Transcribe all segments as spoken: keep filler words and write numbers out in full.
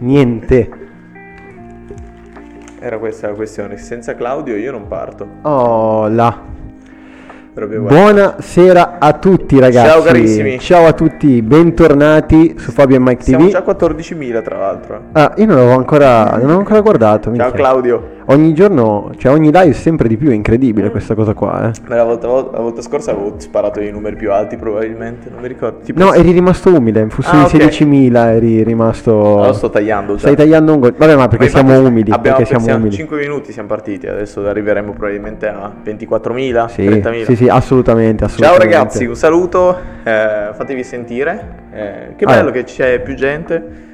niente. Era questa la questione, senza Claudio io non parto. Oh là. Buonasera a tutti ragazzi. Ciao carissimi. Ciao a tutti, bentornati su Fabio e Mike T V. Siamo già quattordicimila tra l'altro. Ah, io non l'avevo ancora, non avevo ancora guardato. Ciao minchia. Claudio. Ogni giorno, cioè ogni live sempre di più, è incredibile mm. questa cosa qua eh. Beh, la, volta, la volta scorsa avevo sparato i numeri più alti probabilmente, non mi ricordo tipo. No, eri rimasto umile, fu sui ah, okay. sedicimila eri rimasto. Lo sto tagliando già. Stai tagliando un gol. Vabbè ma perché ma siamo umili. Abbiamo perché siamo umili. cinque minuti siamo partiti, adesso arriveremo probabilmente a ventiquattromila, sì. trentamila. Sì sì, assolutamente, assolutamente. Ciao ragazzi, un saluto, eh, fatevi sentire eh, che bello ah. che c'è più gente.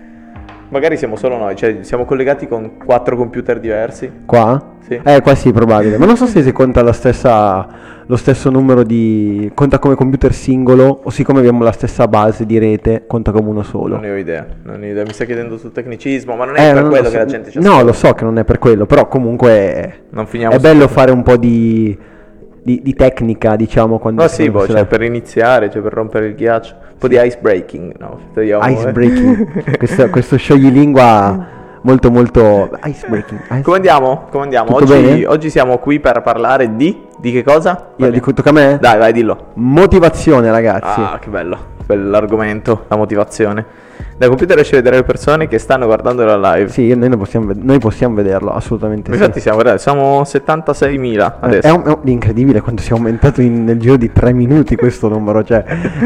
Magari siamo solo noi, cioè siamo collegati con quattro computer diversi. Qua? Sì. Eh, qua sì, probabile. Ma non so se si conta la stessa, lo stesso numero di... Conta come computer singolo o siccome abbiamo la stessa base di rete, conta come uno solo. Non ne ho idea, non ne ho idea. Mi stai chiedendo sul tecnicismo, ma non è eh, per non quello so. Che la gente ci ascolta. No, lo so che non è per quello, però comunque non finiamo è bello fare un po' di... Di, di tecnica, diciamo, quando no, sì, boh, cioè, per iniziare, cioè per rompere il ghiaccio, un po' di ice breaking, no? Ice breaking, questo, questo scioglilingua molto, molto ice breaking. Ice... Come andiamo? Come andiamo? Oggi, oggi siamo qui per parlare di di che cosa? Io dico, tocca a me? Dai, vai, dillo. Motivazione, ragazzi. Ah, che bello, bell'argomento, la motivazione. Da computer riesci a vedere le persone che stanno guardando la live. Sì, noi ne possiamo, noi possiamo vederlo, assolutamente. Infatti sì. Siamo, guardate, siamo settantaseimila adesso. È, un, è un, incredibile quanto sia aumentato in, nel giro di tre minuti questo numero, cioè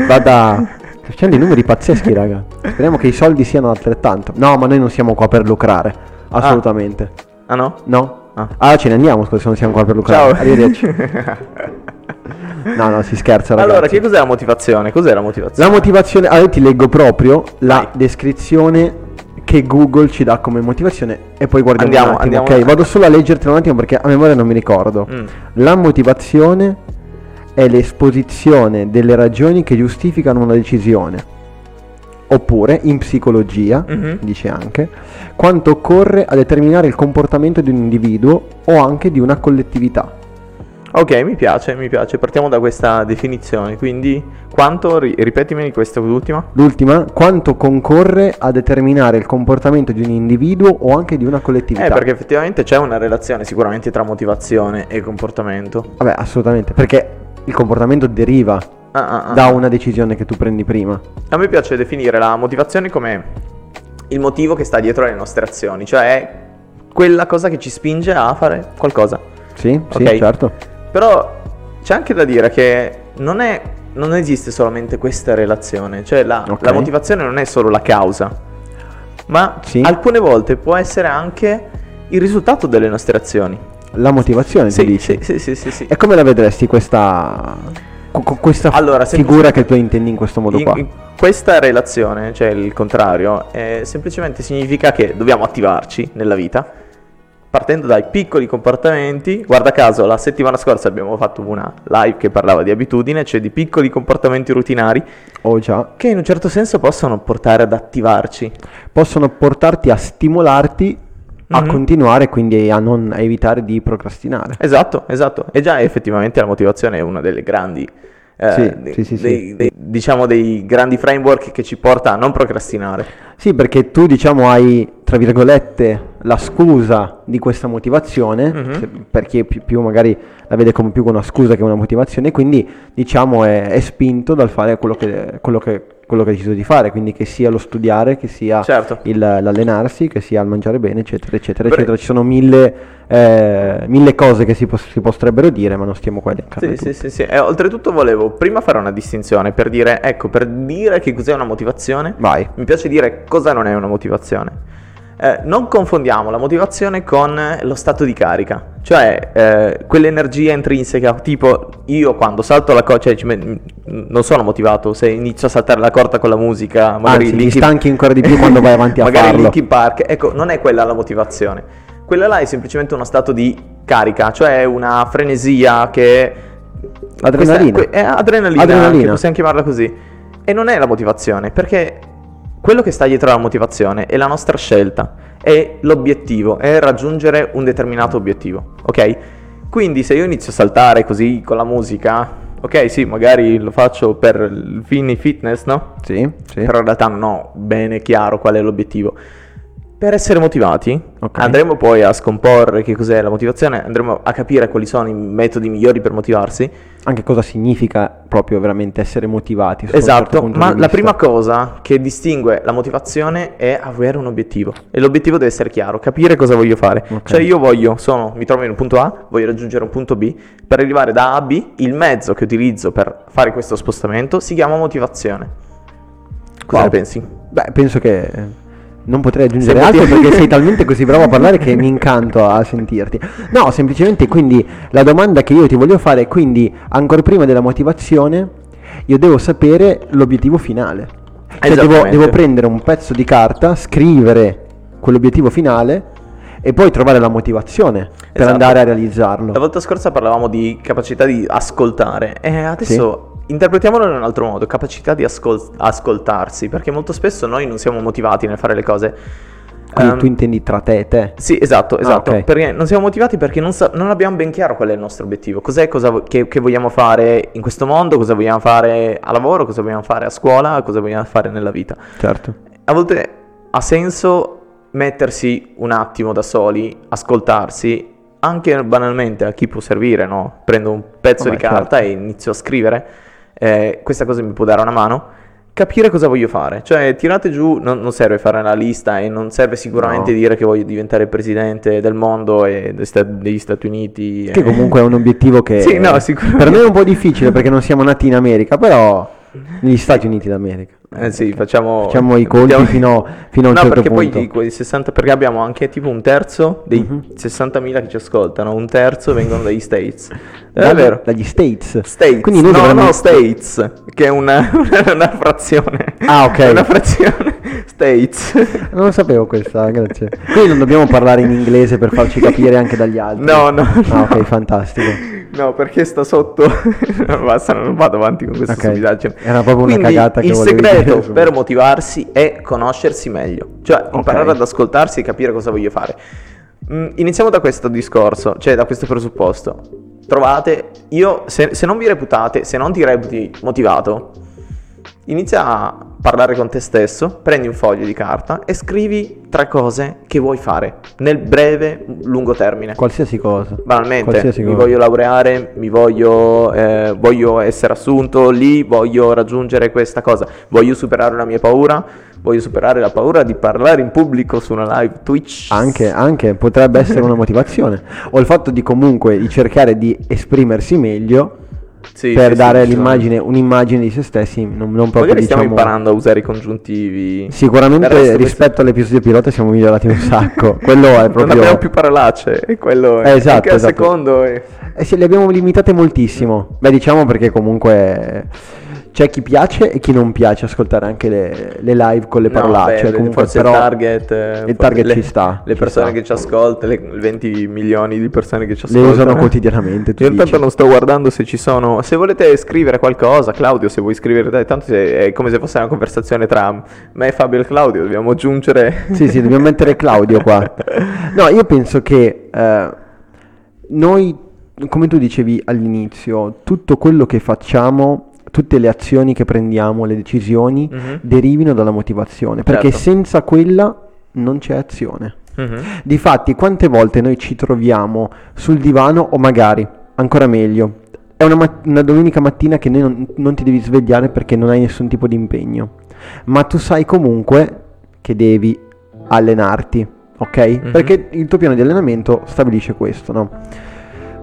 va da... Facendo dei numeri pazzeschi, raga. Speriamo che i soldi siano altrettanto. No, ma noi non siamo qua per lucrare, assolutamente. Ah, ah no? No. Ah. ah, ce ne andiamo, scusa, se non siamo qua per lucrare. Ciao. Arrivederci. No, no, si scherza ragazzi. Allora, che cos'è la motivazione? Cos'è la motivazione? La motivazione, allora io ti leggo proprio la Vai. descrizione che Google ci dà come motivazione e poi guardiamo andiamo, un attimo, andiamo, ok? Andiamo. Vado solo a leggertela un attimo perché a memoria non mi ricordo. Mm. La motivazione è l'esposizione delle ragioni che giustificano una decisione. Oppure, in psicologia, mm-hmm. dice anche, quanto occorre a determinare il comportamento di un individuo o anche di una collettività. Ok, mi piace, mi piace. Partiamo da questa definizione, quindi quanto, ripetimi questa ultima. L'ultima, quanto concorre a determinare il comportamento di un individuo o anche di una collettività. Eh, perché effettivamente c'è una relazione sicuramente tra motivazione e comportamento. Vabbè, assolutamente, perché il comportamento deriva ah, ah, ah. da una decisione che tu prendi prima. A me piace definire la motivazione come il motivo che sta dietro alle nostre azioni, cioè quella cosa che ci spinge a fare qualcosa. Sì, okay. Sì, certo. Però c'è anche da dire che non è, non esiste solamente questa relazione, cioè la, okay. la motivazione non è solo la causa, ma sì. alcune volte può essere anche il risultato delle nostre azioni. La motivazione, sì, ti dici? Sì, sì, sì, sì. E come la vedresti questa, questa allora, figura che tu intendi in questo modo in, qua? Questa relazione, cioè il contrario, è, semplicemente significa che dobbiamo attivarci nella vita. Partendo dai piccoli comportamenti, guarda caso la settimana scorsa abbiamo fatto una live che parlava di abitudine, cioè di piccoli comportamenti rutinari oh già. che in un certo senso possono portare ad attivarci. Possono portarti a stimolarti mm-hmm. a continuare, quindi a non a evitare di procrastinare. Esatto, esatto. E già effettivamente la motivazione è una delle grandi... Eh, sì, dei, sì, sì, sì. Dei, dei, diciamo dei grandi framework che ci porta a non procrastinare. Sì, perché tu diciamo hai tra virgolette la scusa di questa motivazione mm-hmm. per chi più, più magari la vede come più una scusa che una motivazione, quindi diciamo è, è spinto dal fare quello che, quello che quello che ha deciso di fare, quindi che sia lo studiare, che sia certo. il, l'allenarsi, che sia il mangiare bene, eccetera, eccetera, Pre- eccetera. Ci sono mille, eh, mille cose che si, pos- si potrebbero dire, ma non stiamo qua a elencarle tutte. Sì, sì, sì. E oltretutto volevo prima fare una distinzione per dire, ecco, per dire che cos'è una motivazione, Vai. mi piace dire cosa non è una motivazione. Eh, non confondiamo la motivazione con lo stato di carica, cioè eh, quell'energia intrinseca, tipo io quando salto la corda, cioè me- non sono motivato se inizio a saltare la corda con la musica, magari anzi, Linkin- mi stanchi ancora di più quando vai avanti a magari farlo. Magari Linkin Park, ecco, non è quella la motivazione, quella là è semplicemente uno stato di carica, cioè una frenesia che... Adrenalina. È, è adrenalina, adrenalina. Anche, possiamo chiamarla così, e non è la motivazione, perché... Quello che sta dietro alla motivazione è la nostra scelta, è l'obiettivo, è raggiungere un determinato obiettivo, ok? Quindi se io inizio a saltare così con la musica, ok sì, magari lo faccio per fini fitness, no? Sì, sì. Però in realtà non ho bene chiaro qual è l'obiettivo. Per essere motivati, okay. Andremo poi a scomporre che cos'è la motivazione, andremo a capire quali sono i metodi migliori per motivarsi. Anche cosa significa proprio veramente essere motivati. Esatto, certo ma la prima cosa che distingue la motivazione è avere un obiettivo. E l'obiettivo deve essere chiaro, capire cosa voglio fare. Okay. Cioè io voglio, sono, mi trovo in un punto A, voglio raggiungere un punto B. Per arrivare da A a B, il mezzo che utilizzo per fare questo spostamento si chiama motivazione. Cosa wow. ne pensi? Beh, penso che... non potrei aggiungere altro perché sei talmente così bravo a parlare che mi incanto a sentirti. No, semplicemente quindi la domanda che io ti voglio fare è quindi ancora prima della motivazione io devo sapere l'obiettivo finale. Cioè devo, devo prendere un pezzo di carta, scrivere quell'obiettivo finale e poi trovare la motivazione per esatto. andare a realizzarlo. La volta scorsa parlavamo di capacità di ascoltare e adesso... Sì. Interpretiamolo in un altro modo, capacità di ascol- ascoltarsi, perché molto spesso noi non siamo motivati nel fare le cose. Quindi um, tu intendi tra te e te? Sì, esatto, esatto, ah, okay. Perché non siamo motivati perché non, sa- non abbiamo ben chiaro qual è il nostro obiettivo, cos'è cosa vo- che-, che vogliamo fare in questo mondo, cosa vogliamo fare a lavoro, cosa vogliamo fare a scuola, cosa vogliamo fare nella vita. Certo. A volte ha senso mettersi un attimo da soli, ascoltarsi, anche banalmente a chi può servire, no? Prendo un pezzo oh, di beh, carta certo. e inizio a scrivere. Eh, questa cosa mi può dare una mano. Capire cosa voglio fare. Cioè tirate giù, non, non serve fare una lista. E non serve sicuramente no. dire che voglio diventare presidente del mondo e degli Stati Uniti. Che e... comunque è un obiettivo che sì, no, per me è un po' difficile perché non siamo nati in America. Però negli Stati Uniti d'America eh, sì, facciamo, facciamo i conti mettiamo... fino, fino a un no, certo punto. No, perché poi dico i sessanta, perché abbiamo anche tipo un terzo dei mm-hmm. sessantamila che ci ascoltano. Un terzo vengono dagli States. È vero, dagli States. States. Quindi noi no, dovremmo... no, States, che è una, una frazione. Ah, ok. È una frazione. States. Non lo sapevo questa, grazie. Quindi non dobbiamo parlare in inglese per farci capire anche dagli altri. No, no. Ah, no. Ok, fantastico. No, perché sta sotto. Non basta, non vado avanti con questa okay. stupidaggine. Era proprio quindi una cagata che volevo dire. Il segreto dire, per motivarsi è conoscersi meglio. Cioè imparare okay. ad ascoltarsi e capire cosa voglio fare. Iniziamo da questo discorso, cioè da questo presupposto. Trovate, io se, se non vi reputate, se non ti reputi motivato, inizia a parlare con te stesso, prendi un foglio di carta e scrivi tre cose che vuoi fare nel breve, lungo termine. Qualsiasi cosa. Banalmente, Qualsiasi mi cosa. voglio laureare, mi voglio, eh, voglio essere assunto lì, voglio raggiungere questa cosa, voglio superare la mia paura, voglio superare la paura di parlare in pubblico su una live Twitch. Anche, anche, potrebbe essere una motivazione. O il fatto di comunque di cercare di esprimersi meglio. Sì, per dare sì, l'immagine sì. un'immagine di se stessi non, non proprio magari diciamo, stiamo imparando a usare i congiuntivi sicuramente rispetto all'episodio pilota siamo migliorati un sacco quello è proprio non abbiamo più parolacce e quello è esatto, anche esatto. al secondo è... eh sì, le abbiamo limitate moltissimo beh diciamo perché comunque c'è chi piace e chi non piace ascoltare anche le, le live con le parolacce no, comunque forse però il target, il target le, ci sta le persone ci sta. Che ci ascoltano le venti milioni di persone che ci ascoltano le usano quotidianamente tu io dici. Intanto non sto guardando se ci sono se volete scrivere qualcosa Claudio se vuoi scrivere dai, tanto se, è come se fosse una conversazione tra me e Fabio e Claudio dobbiamo aggiungere sì sì dobbiamo mettere Claudio qua no io penso che eh, noi come tu dicevi all'inizio tutto quello che facciamo tutte le azioni che prendiamo, le decisioni, mm-hmm. derivino dalla motivazione, certo. perché senza quella non c'è azione. Mm-hmm. Difatti, quante volte noi ci troviamo sul divano o magari, ancora meglio, è una, mat- una domenica mattina che noi non, non ti devi svegliare perché non hai nessun tipo di impegno, ma tu sai comunque che devi allenarti, ok? Mm-hmm. Perché il tuo piano di allenamento stabilisce questo, no?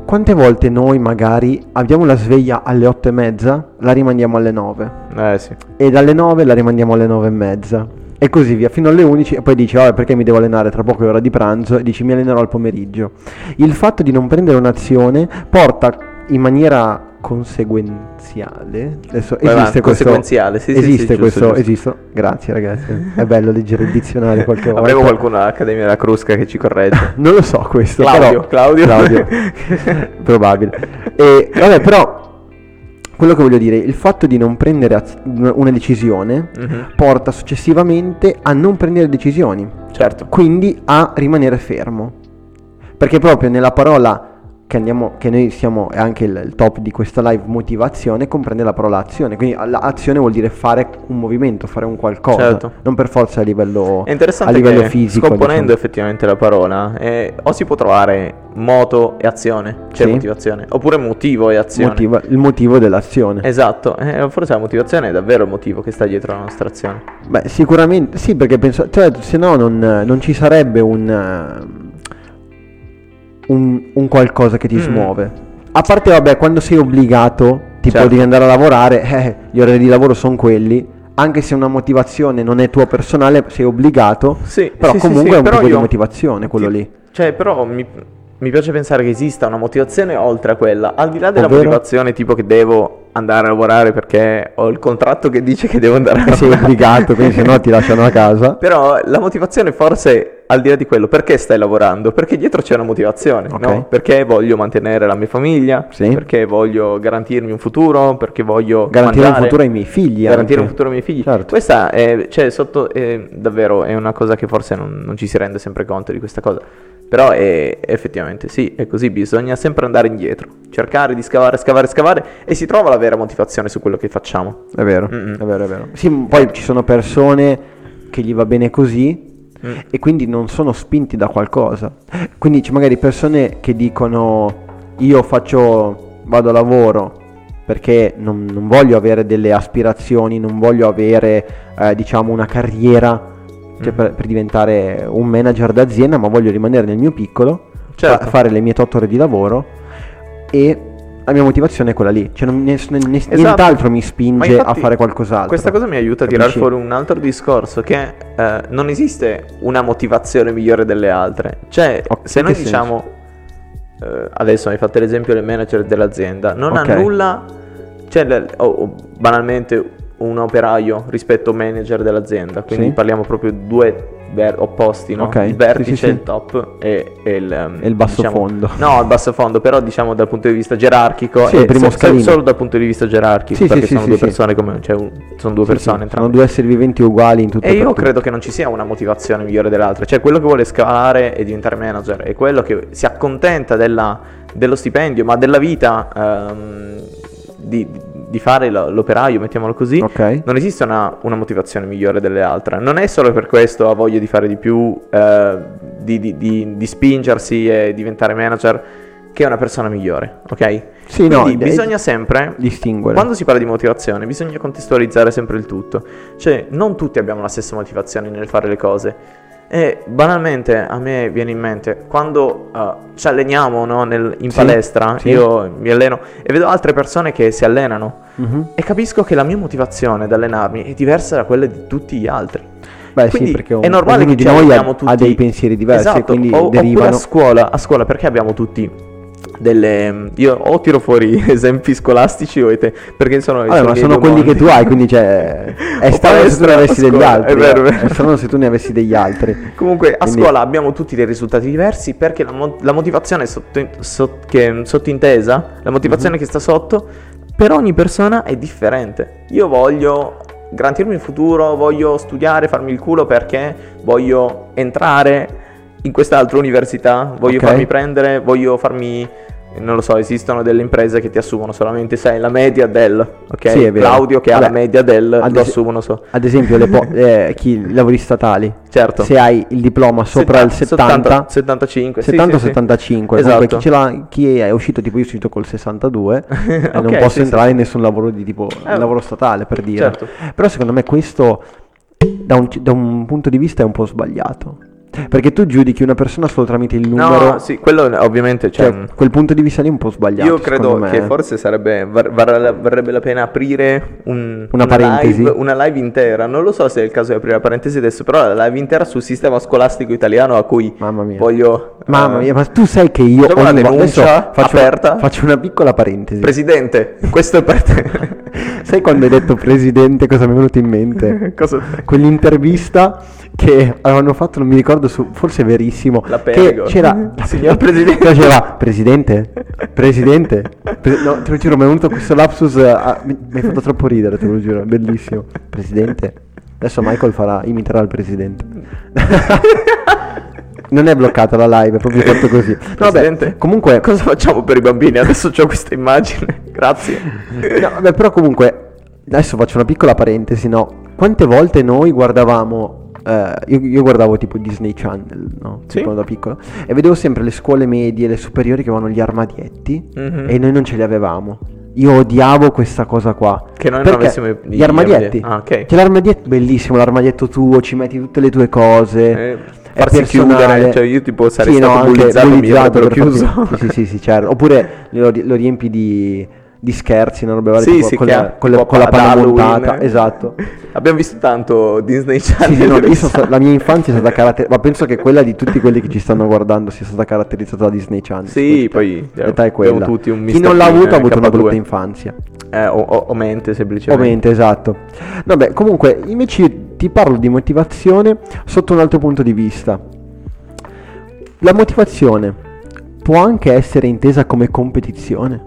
Quante volte noi magari abbiamo la sveglia alle otto e mezza, la rimandiamo alle nove. Eh sì. E dalle nove la rimandiamo alle nove e mezza. E così via, fino alle undici e poi dici, oh, perché mi devo allenare tra poco è ora di pranzo? E dici, mi allenerò al pomeriggio. Il fatto di non prendere un'azione porta in maniera conseguenziale adesso Beh, esiste va, questo conseguenziale sì, esiste sì, sì, questo giusto, giusto. Esiste grazie ragazzi è bello leggere il dizionario qualche volta avremo qualcuno all'Accademia della Crusca che ci corregge non lo so questo Claudio però, Claudio, Claudio. probabile e vabbè però quello che voglio dire il fatto di non prendere az- una decisione mm-hmm. porta successivamente a non prendere decisioni certo quindi a rimanere fermo perché proprio nella parola che andiamo, che noi siamo, è anche il, il top di questa live, motivazione comprende la parola azione, quindi l'azione vuol dire fare un movimento, fare un qualcosa, certo. Non per forza a livello, è interessante a livello che fisico, scomponendo diciamo. Effettivamente la parola eh, o si può trovare moto e azione, cioè sì. motivazione, oppure motivo e azione. Motiva, il motivo dell'azione, esatto, eh, forse la motivazione è davvero il motivo che sta dietro la nostra azione. Beh sicuramente sì, perché penso, cioè, se no non, non ci sarebbe un Un, un qualcosa che ti mm. smuove. A parte vabbè quando sei obbligato, tipo certo. devi andare a lavorare, eh, gli orari di lavoro sono quelli. Anche se una motivazione non è tua personale, sei obbligato. Sì, però sì, comunque sì, sì. è un però tipo io... di motivazione quello sì. lì. Cioè però mi, mi piace pensare che esista una motivazione oltre a quella. Al di là della Ovvero? motivazione tipo che devo andare a lavorare perché ho il contratto che dice che devo andare a lavorare, sei obbligato, quindi se no ti lasciano a casa. Però la motivazione forse al di là di quello, perché stai lavorando? Perché dietro c'è una motivazione, okay. no? Perché voglio mantenere la mia famiglia, sì. perché voglio garantirmi un futuro, perché voglio garantire mandare, un futuro ai miei figli, garantire anche. un futuro ai miei figli. Certo. Questa è, cioè, sotto, è, davvero è una cosa che forse non, non ci si rende sempre conto di questa cosa. Però è, effettivamente sì, è così, bisogna sempre andare indietro, cercare di scavare, scavare, scavare e si trova la vera motivazione su quello che facciamo. È vero, Mm-mm. è vero, è vero. Sì, poi ci sono persone che gli va bene così. Mm. E quindi non sono spinti da qualcosa. Quindi c'è magari persone che dicono io faccio, vado a lavoro perché non, non voglio avere delle aspirazioni, non voglio avere eh, diciamo una carriera, cioè mm. per, per diventare un manager d'azienda, ma voglio rimanere nel mio piccolo, certo. fa, fare le mie otto ore di lavoro e la mia motivazione è quella lì, cioè non, ne, ne, esatto. nient'altro mi spinge infatti, a fare qualcos'altro. Questa cosa mi aiuta Capisci? a tirare fuori un altro discorso, che eh, non esiste una motivazione migliore delle altre. Cioè, okay, se noi diciamo, eh, adesso mi fate l'esempio del manager dell'azienda, non okay. ha nulla, cioè le, o, o, banalmente un operaio rispetto al manager dell'azienda, quindi sì. parliamo proprio due ver- opposti, no? Okay. Il vertice, sì, sì, sì. il top e, e il, um, il basso diciamo, fondo. No, il basso fondo, però diciamo dal punto di vista gerarchico, sì, il primo so, scalino. Solo dal punto di vista gerarchico, sì, perché sì, sono, sì, due sì. Persone come, cioè, sono due sì, persone sì. Sono due esseri viventi uguali in tutto. E io credo che non ci sia una motivazione migliore dell'altra, cioè quello che vuole scalare e diventare manager è quello che si accontenta della, dello stipendio, ma della vita um, di, di di fare l'operaio, mettiamolo così, okay. non esiste una, una motivazione migliore delle altre. Non è solo per questo ha voglia di fare di più, eh, di, di, di, di spingersi e diventare manager, che è una persona migliore, ok? Sì, quindi no, bisogna è... sempre distinguere. Quando si parla di motivazione bisogna contestualizzare sempre il tutto, cioè non tutti abbiamo la stessa motivazione nel fare le cose. E banalmente a me viene in mente quando uh, ci alleniamo no, nel, in sì, palestra sì. Io mi alleno e vedo altre persone che si allenano mm-hmm. e capisco che la mia motivazione ad allenarmi è diversa da quella di tutti gli altri. Beh, quindi sì, perché è normale che ci alleniamo tutti, ha dei pensieri diversi, esatto, quindi o, derivano... oppure a scuola, a scuola perché abbiamo tutti delle, io o tiro fuori esempi scolastici o te, perché sono, allora, sono, ma sono quelli mondi. Che tu hai, quindi cioè è strano se tu ne avessi degli altri, è vero, è, vero. è strano se tu ne avessi degli altri. Comunque a quindi... scuola abbiamo tutti dei risultati diversi perché la, mo- la motivazione sotto, so- che, sottintesa, la motivazione mm-hmm. che sta sotto per ogni persona è differente. Io voglio garantirmi il futuro, voglio studiare, farmi il culo perché voglio entrare in quest'altra università, voglio okay. farmi prendere, voglio farmi, non lo so, esistono delle imprese che ti assumono solamente sei la media del, ok? Sì, Claudio che Vabbè. ha la media del, ad lo es- assumono so. Ad esempio le po- eh, chi i lavori statali, certo. se hai il diploma sopra il settanta, settanta settantacinque, settanta sì, sì, settantacinque, esatto. Comunque, chi, ce l'ha, chi è uscito, tipo io sono uscito col sessantadue e okay, non posso sì, entrare sì. in nessun lavoro di tipo eh, lavoro statale per dire. Certo. Però secondo me questo da un, da un punto di vista è un po' sbagliato. Perché tu giudichi una persona solo tramite il numero. No, sì, quello ovviamente cioè, cioè, quel punto di vista lì è un po' sbagliato. Io credo che forse sarebbe var- var- varrebbe la pena aprire un, una, una parentesi live, una live intera. Non lo so se è il caso di aprire la parentesi adesso, però la live intera sul sistema scolastico italiano a cui Mamma mia. voglio Mamma uh, mia, ma tu sai che io ho una denuncia faccio, aperta. Faccio una piccola parentesi. Presidente, questo è per te. Sai quando hai detto presidente cosa mi è venuto in mente? Cosa? Quell'intervista che avevano fatto, non mi ricordo su, forse è Verissimo, la che c'era signor presidente, c'era presidente presidente pre- no, te lo giuro mi è venuto questo lapsus a, mi, mi hai fatto troppo ridere, te lo giuro, bellissimo, presidente. Adesso Michael farà imiterà il presidente non è bloccata la live, è proprio fatto così. Vabbè, comunque cosa facciamo per i bambini? Adesso c'ho questa immagine. Grazie. No, vabbè, però comunque adesso faccio una piccola parentesi, no? Quante volte noi guardavamo Uh, io, io guardavo tipo Disney Channel, no? Sì. Tipo da piccolo. E vedevo sempre le scuole medie, le superiori che avevano gli armadietti, mm-hmm. e noi non ce li avevamo. Io odiavo questa cosa qua. Che noi non avessimo gli, gli armadietti. Ah, ok. C'è l'armadietto bellissimo, l'armadietto tuo, ci metti tutte le tue cose. Eh, è personale. Chiudere, cioè io tipo sarei sì, stato no, bullizzato, bullizzato per chiuso. Farti... sì, sì, sì, certo. Oppure lo, lo riempi di... di scherzi, non roba sì, sì, con, la, con, la, con la panna montata, esatto. Abbiamo visto tanto Disney Channel. Sì, sì, no, io sono, la mia infanzia è stata caratterizzata, ma penso che quella di tutti quelli che ci stanno guardando sia stata caratterizzata da Disney Channel. Sì, poi l'età è quella. Tutti un chi non l'ha avuto ha avuto K due. Una brutta infanzia. Eh, o, o, o mente semplicemente. O mente, esatto. Vabbè, comunque invece io ti parlo di motivazione sotto un altro punto di vista. La motivazione può anche essere intesa come competizione.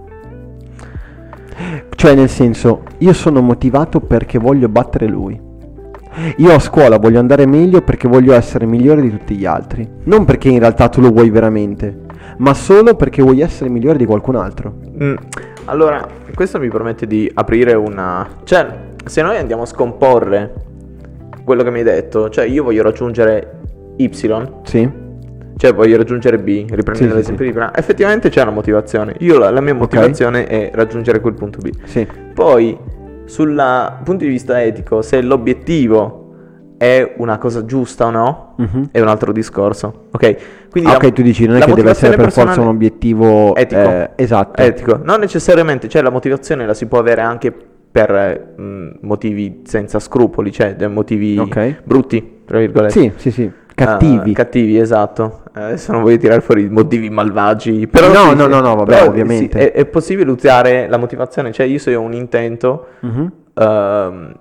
Cioè, nel senso, io sono motivato perché voglio battere lui. Io a scuola voglio andare meglio perché voglio essere migliore di tutti gli altri. Non perché in realtà tu lo vuoi veramente, ma solo perché vuoi essere migliore di qualcun altro. Mm. Allora, questo mi permette di aprire una... Cioè, se noi andiamo a scomporre quello che mi hai detto, cioè io voglio raggiungere Y. Sì. Cioè voglio raggiungere B, riprendendo sì, l'esempio sì. di prima. Effettivamente c'è una motivazione. Io la, la mia motivazione okay. è raggiungere quel punto B. Sì. Poi, sul punto di vista etico, se l'obiettivo è una cosa giusta o no, mm-hmm. è un altro discorso. Ok. Quindi ah, la, ok, tu dici non è che deve essere per forza un obiettivo etico. Eh, esatto. Etico. Non necessariamente, cioè la motivazione la si può avere anche per mh, motivi senza scrupoli, cioè motivi okay. brutti, tra virgolette. Sì, sì, sì. Cattivi. Uh, cattivi, esatto. Adesso non voglio tirare fuori motivi malvagi. Però no, sì, no, no, no, vabbè, però, ovviamente. Sì, è, è possibile usare la motivazione, cioè io se ho un intento, mm-hmm. uh,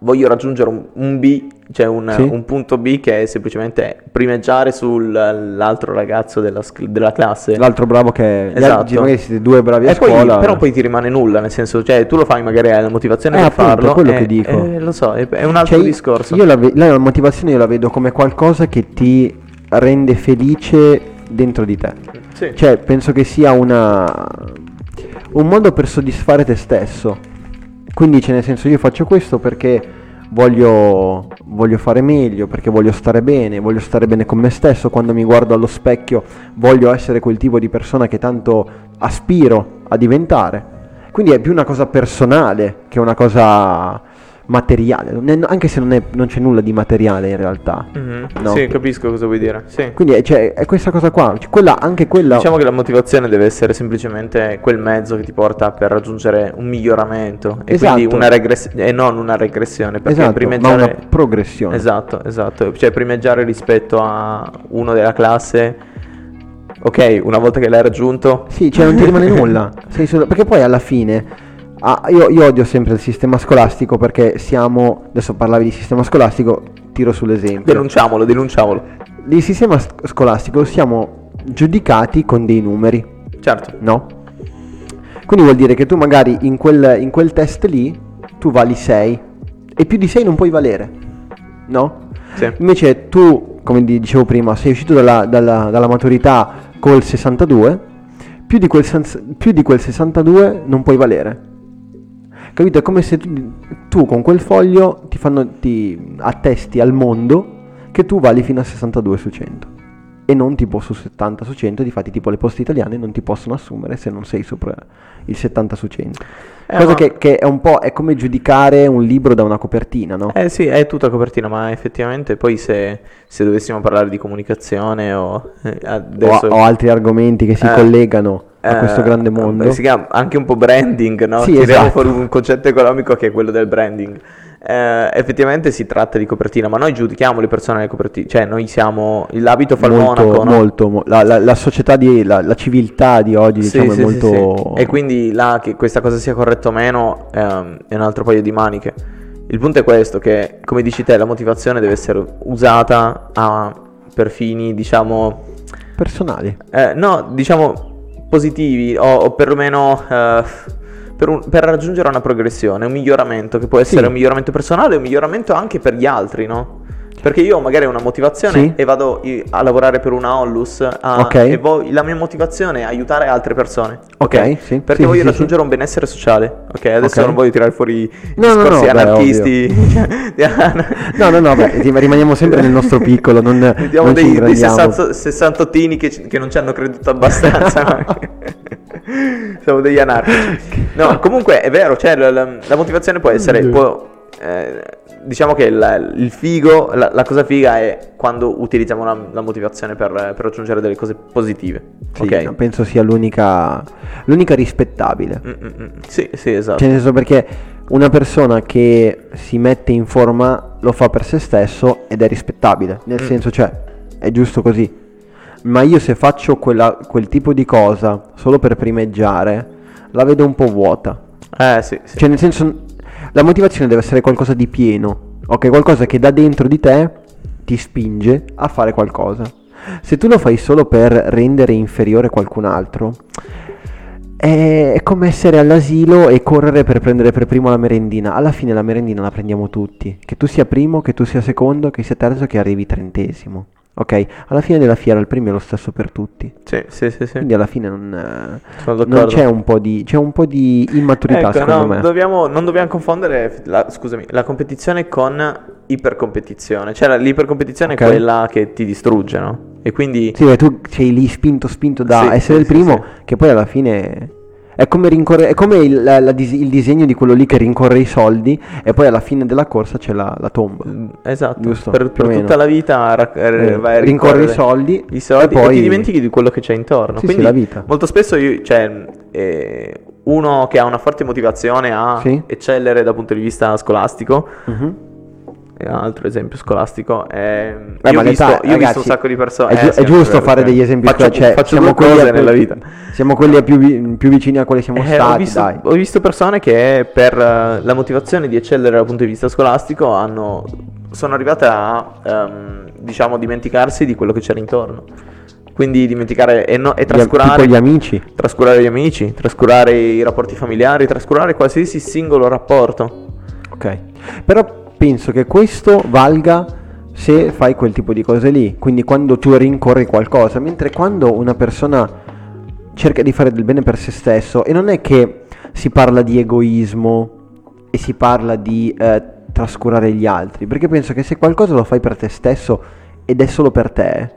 voglio raggiungere un, un B, cioè un, sì. un punto B che è semplicemente primeggiare sull'altro ragazzo della, della classe. L'altro bravo che è... Esatto. Magari siete due bravi a e scuola. Poi, però poi ti rimane nulla, nel senso, cioè tu lo fai magari hai la motivazione eh, per appunto, farlo. È quello è, che dico. È, lo so, è, è un altro cioè, discorso. Io la, ve- la motivazione io la vedo come qualcosa che ti rende felice dentro di te. Sì. Cioè penso che sia una un modo per soddisfare te stesso. Quindi cioè, nel senso io faccio questo perché voglio, voglio fare meglio, perché voglio stare bene, voglio stare bene con me stesso, quando mi guardo allo specchio voglio essere quel tipo di persona che tanto aspiro a diventare. Quindi è più una cosa personale che una cosa materiale, anche se non, è, non c'è nulla di materiale in realtà. Mm-hmm. No? Sì, capisco cosa vuoi dire. Sì. Quindi è, cioè, è questa cosa qua, quella, anche quella. Diciamo che la motivazione deve essere semplicemente quel mezzo che ti porta per raggiungere un miglioramento e esatto. quindi una regressione e non una regressione, perché esatto, primeggiare... ma una progressione. Esatto, esatto. Cioè primeggiare rispetto a uno della classe. Ok, una volta che l'hai raggiunto. Sì, cioè non ti rimane nulla. Sei solo... Perché poi alla fine. Ah, io, io odio sempre il sistema scolastico perché siamo, adesso parlavi di sistema scolastico, tiro sull'esempio. Denunciamolo, denunciamolo. Di sistema scolastico siamo giudicati con dei numeri. Certo. No? Quindi vuol dire che tu magari in quel, in quel test lì tu vali sei e più di sei non puoi valere. No? Sì. Invece tu, come dicevo prima, sei uscito dalla, dalla, dalla maturità col sessantadue, più di quel, più di quel sessantadue non puoi valere. Capito? È come se tu, tu con quel foglio ti fanno ti attesti al mondo che tu vali fino a sessantadue su cento e non tipo su settanta su cento. Difatti tipo le poste italiane non ti possono assumere se non sei sopra il settanta su cento. Eh, cosa ma... che, che è un po' è come giudicare un libro da una copertina, no? Eh sì, è tutta copertina, ma effettivamente poi se, se dovessimo parlare di comunicazione o, eh, adesso... o, o altri argomenti che si eh. collegano a eh, questo grande mondo si chiama anche un po' branding, no? Sì, tiriamo esatto. fuori un concetto economico che è quello del branding. Eh, effettivamente si tratta di copertina, ma noi giudichiamo le persone alle copertine, cioè noi siamo l'abito fa il monaco, no? Molto mo- la, la, la società di la, la civiltà di oggi sì, diciamo sì, è molto sì, sì. E quindi là che questa cosa sia corretta o meno ehm, è un altro paio di maniche. Il punto è questo, che come dici te la motivazione deve essere usata a, per fini diciamo personali, eh, no diciamo positivi o, o perlomeno eh, per, un, per raggiungere una progressione, un miglioramento che può essere sì. un miglioramento personale, un miglioramento anche per gli altri, no? Perché io magari ho una motivazione, sì, e vado a lavorare per una Onlus, a, okay, e voi, la mia motivazione è aiutare altre persone. Ok, okay? Sì, perché sì, voglio sì, raggiungere sì. un benessere sociale. Ok, adesso okay. non voglio tirare fuori no, discorsi no, no, anarchisti. Beh, no, no, no, beh, rimaniamo sempre nel nostro piccolo. Non, non dei, ci dei sessantottini che, che non ci hanno creduto abbastanza. Siamo degli anarchici. No, comunque è vero, cioè, la, la, la motivazione può essere... Può, eh, diciamo che la, il figo, la, la cosa figa è quando utilizziamo la, la motivazione per, per raggiungere delle cose positive. Sì, okay? No, penso sia l'unica, l'unica rispettabile. Mm-mm-mm. Sì, sì, esatto. Cioè, nel senso, perché una persona che si mette in forma lo fa per se stesso ed è rispettabile. Nel mm. senso, cioè, è giusto così. Ma io se faccio quella, quel tipo di cosa solo per primeggiare, la vedo un po' vuota. Eh sì, sì. Cioè, nel senso, la motivazione deve essere qualcosa di pieno, ok? Qualcosa che da dentro di te ti spinge a fare qualcosa. Se tu lo fai solo per rendere inferiore qualcun altro, è come essere all'asilo e correre per prendere per primo la merendina. Alla fine la merendina la prendiamo tutti. Che tu sia primo, che tu sia secondo, che sia terzo, che arrivi trentesimo. Ok, alla fine della fiera il primo è lo stesso per tutti. Sì, sì, sì, sì. Quindi alla fine non, non c'è un po' di c'è un po' di immaturità, ecco, secondo no, me. Dobbiamo, non dobbiamo confondere la, scusami, la competizione con ipercompetizione. Cioè l'ipercompetizione okay. è quella che ti distrugge, no? E quindi sì, tu sei lì spinto spinto da sì, essere sì, il primo sì, sì. che poi alla fine è come rincorre, è come il, la, la, il disegno di quello lì che rincorre i soldi e poi alla fine della corsa c'è la, la tomba. Esatto. Giusto? Per, per tutta la vita rac- eh, vai a rincorre i soldi, i soldi e poi e ti dimentichi di quello che c'è intorno. Sì, quindi sì, la vita. Molto spesso io, cioè, eh, uno che ha una forte motivazione a sì? eccellere dal punto di vista scolastico. Mm-hmm. Un altro esempio scolastico è... Beh, io ho visto, ragazzi, io visto un sacco di persone. È, gi- eh, sì, è giusto vero, fare vero. degli esempi, faccio, cioè, faccio siamo due cose più, nella vita. Siamo quelli a più, vi- più vicini a quali siamo eh, stati. Ho visto, dai. ho visto persone che per uh, la motivazione di eccellere dal punto di vista scolastico hanno, sono arrivate a um, diciamo dimenticarsi di quello che c'era intorno. Quindi dimenticare e, no, e trascurare gli amici, trascurare gli amici, trascurare i rapporti familiari, trascurare qualsiasi singolo rapporto. Ok, però penso che questo valga se fai quel tipo di cose lì, quindi quando tu rincorri qualcosa, mentre quando una persona cerca di fare del bene per se stesso, e non è che si parla di egoismo e si parla di eh, trascurare gli altri, perché penso che se qualcosa lo fai per te stesso ed è solo per te,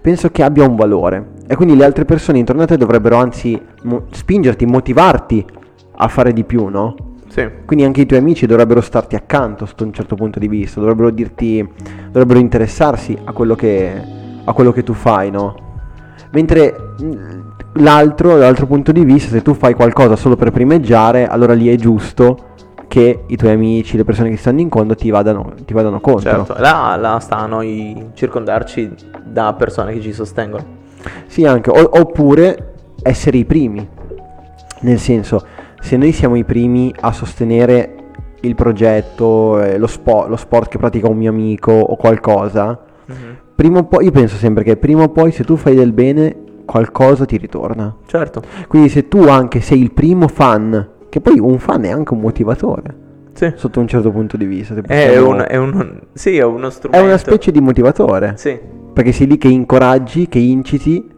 penso che abbia un valore, e quindi le altre persone intorno a te dovrebbero anzi mo- spingerti, motivarti a fare di più, no? Sì. Quindi anche i tuoi amici dovrebbero starti accanto da un certo punto di vista, dovrebbero dirti, dovrebbero interessarsi a quello che, a quello che tu fai, no? Mentre l'altro, l'altro punto di vista, se tu fai qualcosa solo per primeggiare, allora lì è giusto che i tuoi amici, le persone che ti stanno incontro ti vadano, ti vadano contro. Certo, là, là sta a noi circondarci da persone che ci sostengono. Sì, anche, o, oppure essere i primi, nel senso... Se noi siamo i primi a sostenere il progetto, eh, lo, spo- lo sport che pratica un mio amico o qualcosa, mm-hmm. prima o poi, io penso sempre che prima o poi se tu fai del bene qualcosa ti ritorna. Certo. Quindi se tu anche sei il primo fan, che poi un fan è anche un motivatore. Sì. Sotto un certo punto di vista. Se possiamo... è, un, è, un, sì, è uno strumento. È una specie di motivatore. Sì. Perché sei lì che incoraggi, che inciti,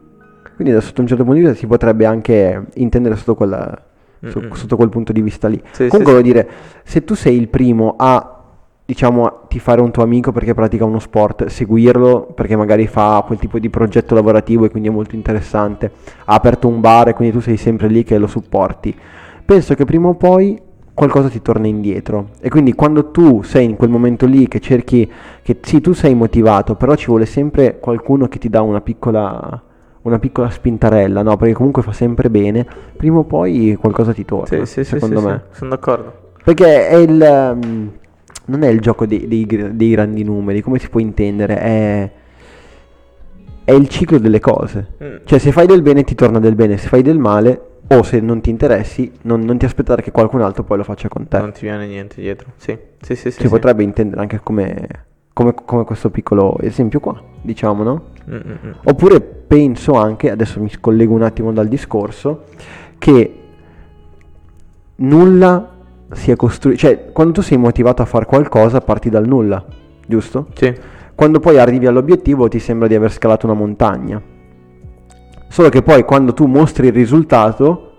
quindi da sotto un certo punto di vista si potrebbe anche intendere sotto quella... sotto quel punto di vista lì. Sì, comunque sì, voglio sì. dire, se tu sei il primo a, diciamo, tifare un tuo amico perché pratica uno sport, seguirlo perché magari fa quel tipo di progetto lavorativo e quindi è molto interessante, ha aperto un bar e quindi tu sei sempre lì che lo supporti, penso che prima o poi qualcosa ti torna indietro. E quindi quando tu sei in quel momento lì che cerchi, che sì, tu sei motivato, però ci vuole sempre qualcuno che ti dà una piccola... una piccola spintarella, no? Perché comunque fa sempre bene, prima o poi qualcosa ti torna. Sì, sì, secondo sì, me. Sì, sono d'accordo. Perché è il um, non è il gioco dei, dei, dei grandi numeri, come si può intendere, è, è il ciclo delle cose. Mm. Cioè, se fai del bene ti torna del bene, se fai del male o se non ti interessi, non, non ti aspettare che qualcun altro poi lo faccia con te. Non ti viene niente dietro. Sì, sì, sì. Si sì, sì, potrebbe sì. intendere anche come, come, come questo piccolo esempio qua, diciamo, no? Mm-mm. Oppure penso anche, adesso mi collego un attimo dal discorso, che nulla sia costruito, cioè quando tu sei motivato a fare qualcosa parti dal nulla, giusto? Sì. quando poi arrivi all'obiettivo ti sembra di aver scalato una montagna. Solo che poi quando tu mostri il risultato,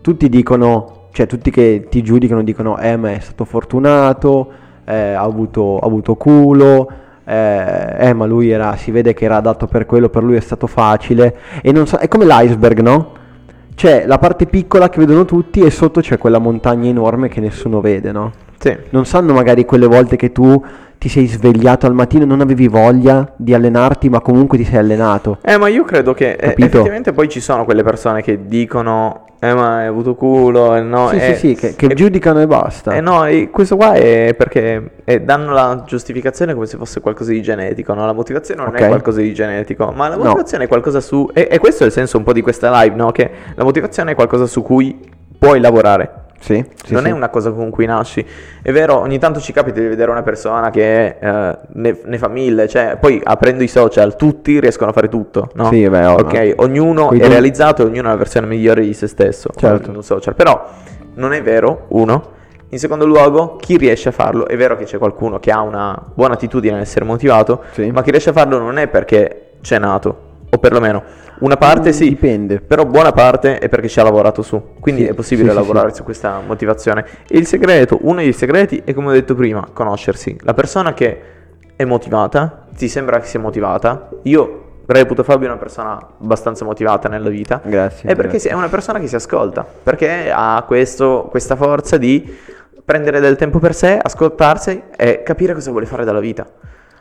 tutti dicono, cioè tutti che ti giudicano dicono eh ma è stato fortunato, eh, ha avuto, ha avuto culo, eh, eh ma lui era, si vede che era adatto per quello, per lui è stato facile. E non so, è come l'iceberg, no? C'è la parte piccola che vedono tutti e sotto c'è quella montagna enorme che nessuno vede, no? Sì. Non sanno magari quelle volte che tu ti sei svegliato al mattino e non avevi voglia di allenarti, ma comunque ti sei allenato. Eh, ma io credo che eh, effettivamente poi ci sono quelle persone che dicono eh ma hai avuto culo, eh, no, sì, eh, sì sì che, che eh, giudicano e basta. Eh no, eh, questo qua è perché eh, danno la giustificazione come se fosse qualcosa di genetico, no? La motivazione non okay. è qualcosa di genetico, ma la motivazione no. è qualcosa su e, e questo è il senso un po' di questa live, no? Che la motivazione è qualcosa su cui puoi lavorare. Sì, sì, non sì. è una cosa con cui nasci. È vero, ogni tanto ci capita di vedere una persona che eh, ne, ne fa mille, cioè poi aprendo i social tutti riescono a fare tutto, no? Sì, beh, oh, ok, no. ognuno Quindi... è realizzato e ognuno è una versione migliore di se stesso, certo, un social. Però non è vero, uno. In secondo luogo, chi riesce a farlo, è vero che c'è qualcuno che ha una buona attitudine nell'essere motivato, sì. ma chi riesce a farlo non è perché c'è nato, o perlomeno una parte mm, sì, dipende. Però buona parte è perché ci ha lavorato su, quindi sì, è possibile sì, lavorare sì, sì. su questa motivazione. E il segreto, uno dei segreti è, come ho detto prima, conoscersi. La persona che è motivata, ti sembra che sia motivata, io reputo Fabio una persona abbastanza motivata nella vita, grazie, è perché grazie. è una persona che si ascolta, perché ha questo, questa forza di prendere del tempo per sé, ascoltarsi e capire cosa vuole fare dalla vita.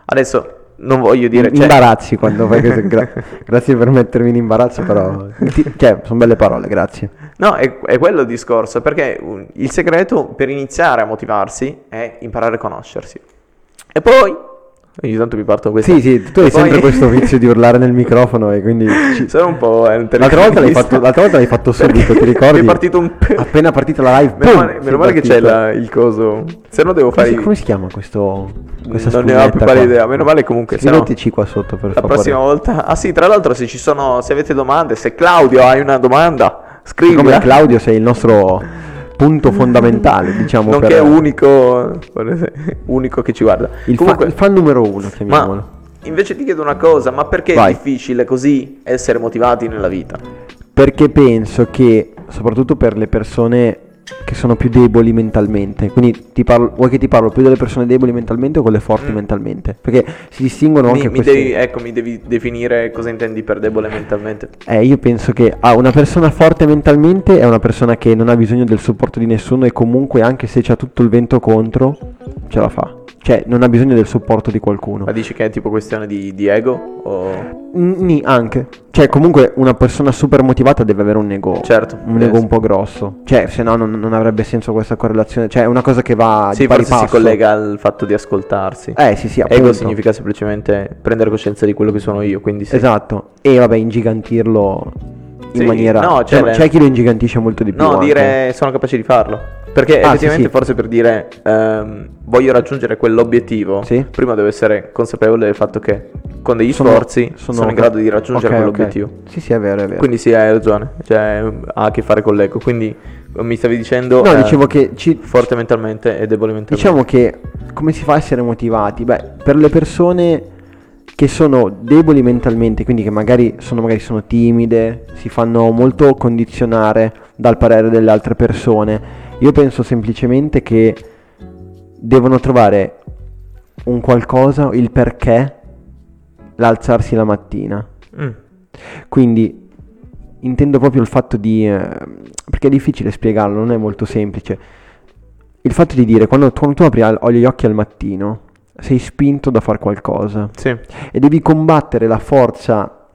Adesso non voglio dire in, cioè... imbarazzi quando fai questo, gra- grazie per mettermi in imbarazzo, però ti, cioè, sono belle parole, grazie. No, è, è quello il discorso, perché il segreto per iniziare a motivarsi è imparare a conoscersi. E poi ogni tanto mi parto questa. Sì, sì, tu e hai poi... sempre questo vizio di urlare nel microfono e quindi ci... sono un po' un l'altra volta l'hai fatto l'altra volta l'hai fatto subito, ti ricordi? È partito un... appena partita la live. Meno male, meno male che c'è la, il coso. Se no devo come fare si, come si chiama questo questa non ne ho più pari idea. Meno male comunque, se no qua sotto per la favore. Prossima volta. Ah sì, tra l'altro se ci sono se avete domande, se Claudio hai una domanda, scrivi. Come Claudio sei il nostro punto fondamentale, diciamo, nonché per... unico unico che ci guarda, il, Comunque, fa, il fan numero uno, chiamiamolo. Ma invece ti chiedo una cosa, ma perché Vai. è difficile così essere motivati nella vita? Perché penso che soprattutto per le persone che sono più deboli mentalmente, quindi ti parlo, vuoi che ti parlo più delle persone deboli mentalmente o quelle forti mm. mentalmente? Perché si distinguono mi, anche mi questi... devi, ecco, mi devi definire cosa intendi per debole mentalmente. Eh, io penso che ah, una persona forte mentalmente è una persona che non ha bisogno del supporto di nessuno e comunque anche se c'ha tutto il vento contro ce la fa. Cioè non ha bisogno del supporto di qualcuno. Ma dici che è tipo questione di, di ego? O... N- anche. Cioè comunque una persona super motivata deve avere un ego. Certo. Un ego un po' grosso. Cioè se no non, non avrebbe senso questa correlazione. Cioè è una cosa che va sì, di pari passo. Sì, forse si collega al fatto di ascoltarsi. Eh sì sì, appunto. Ego significa semplicemente prendere coscienza di quello che sono io, quindi sì. Esatto. E vabbè, ingigantirlo in sì, maniera... No, cioè, cioè, c'è chi lo ingigantisce molto di più. No, anche. Dire sono capace di farlo. Perché ah, effettivamente sì, sì. forse per dire ehm, voglio raggiungere quell'obiettivo sì? prima devo essere consapevole del fatto che con degli sono, sforzi sono, sono in grado di raggiungere okay, quell'obiettivo okay. Sì sì è vero è vero. Quindi sì hai ragione, cioè, ha a che fare con l'ego. Quindi mi stavi dicendo no, eh, dicevo che ci... forte mentalmente e debole mentalmente. Diciamo che come si fa a essere motivati? Beh, per le persone che sono deboli mentalmente, quindi che magari sono, magari sono timide, si fanno molto condizionare dal parere delle altre persone. Io penso semplicemente che devono trovare un qualcosa, il perché l'alzarsi la mattina. Mm. Quindi intendo proprio il fatto di... Eh, perché è difficile spiegarlo, non è molto semplice. Il fatto di dire, quando, quando tu apri al, ho gli occhi al mattino, sei spinto da far qualcosa. Sì. E devi combattere la forza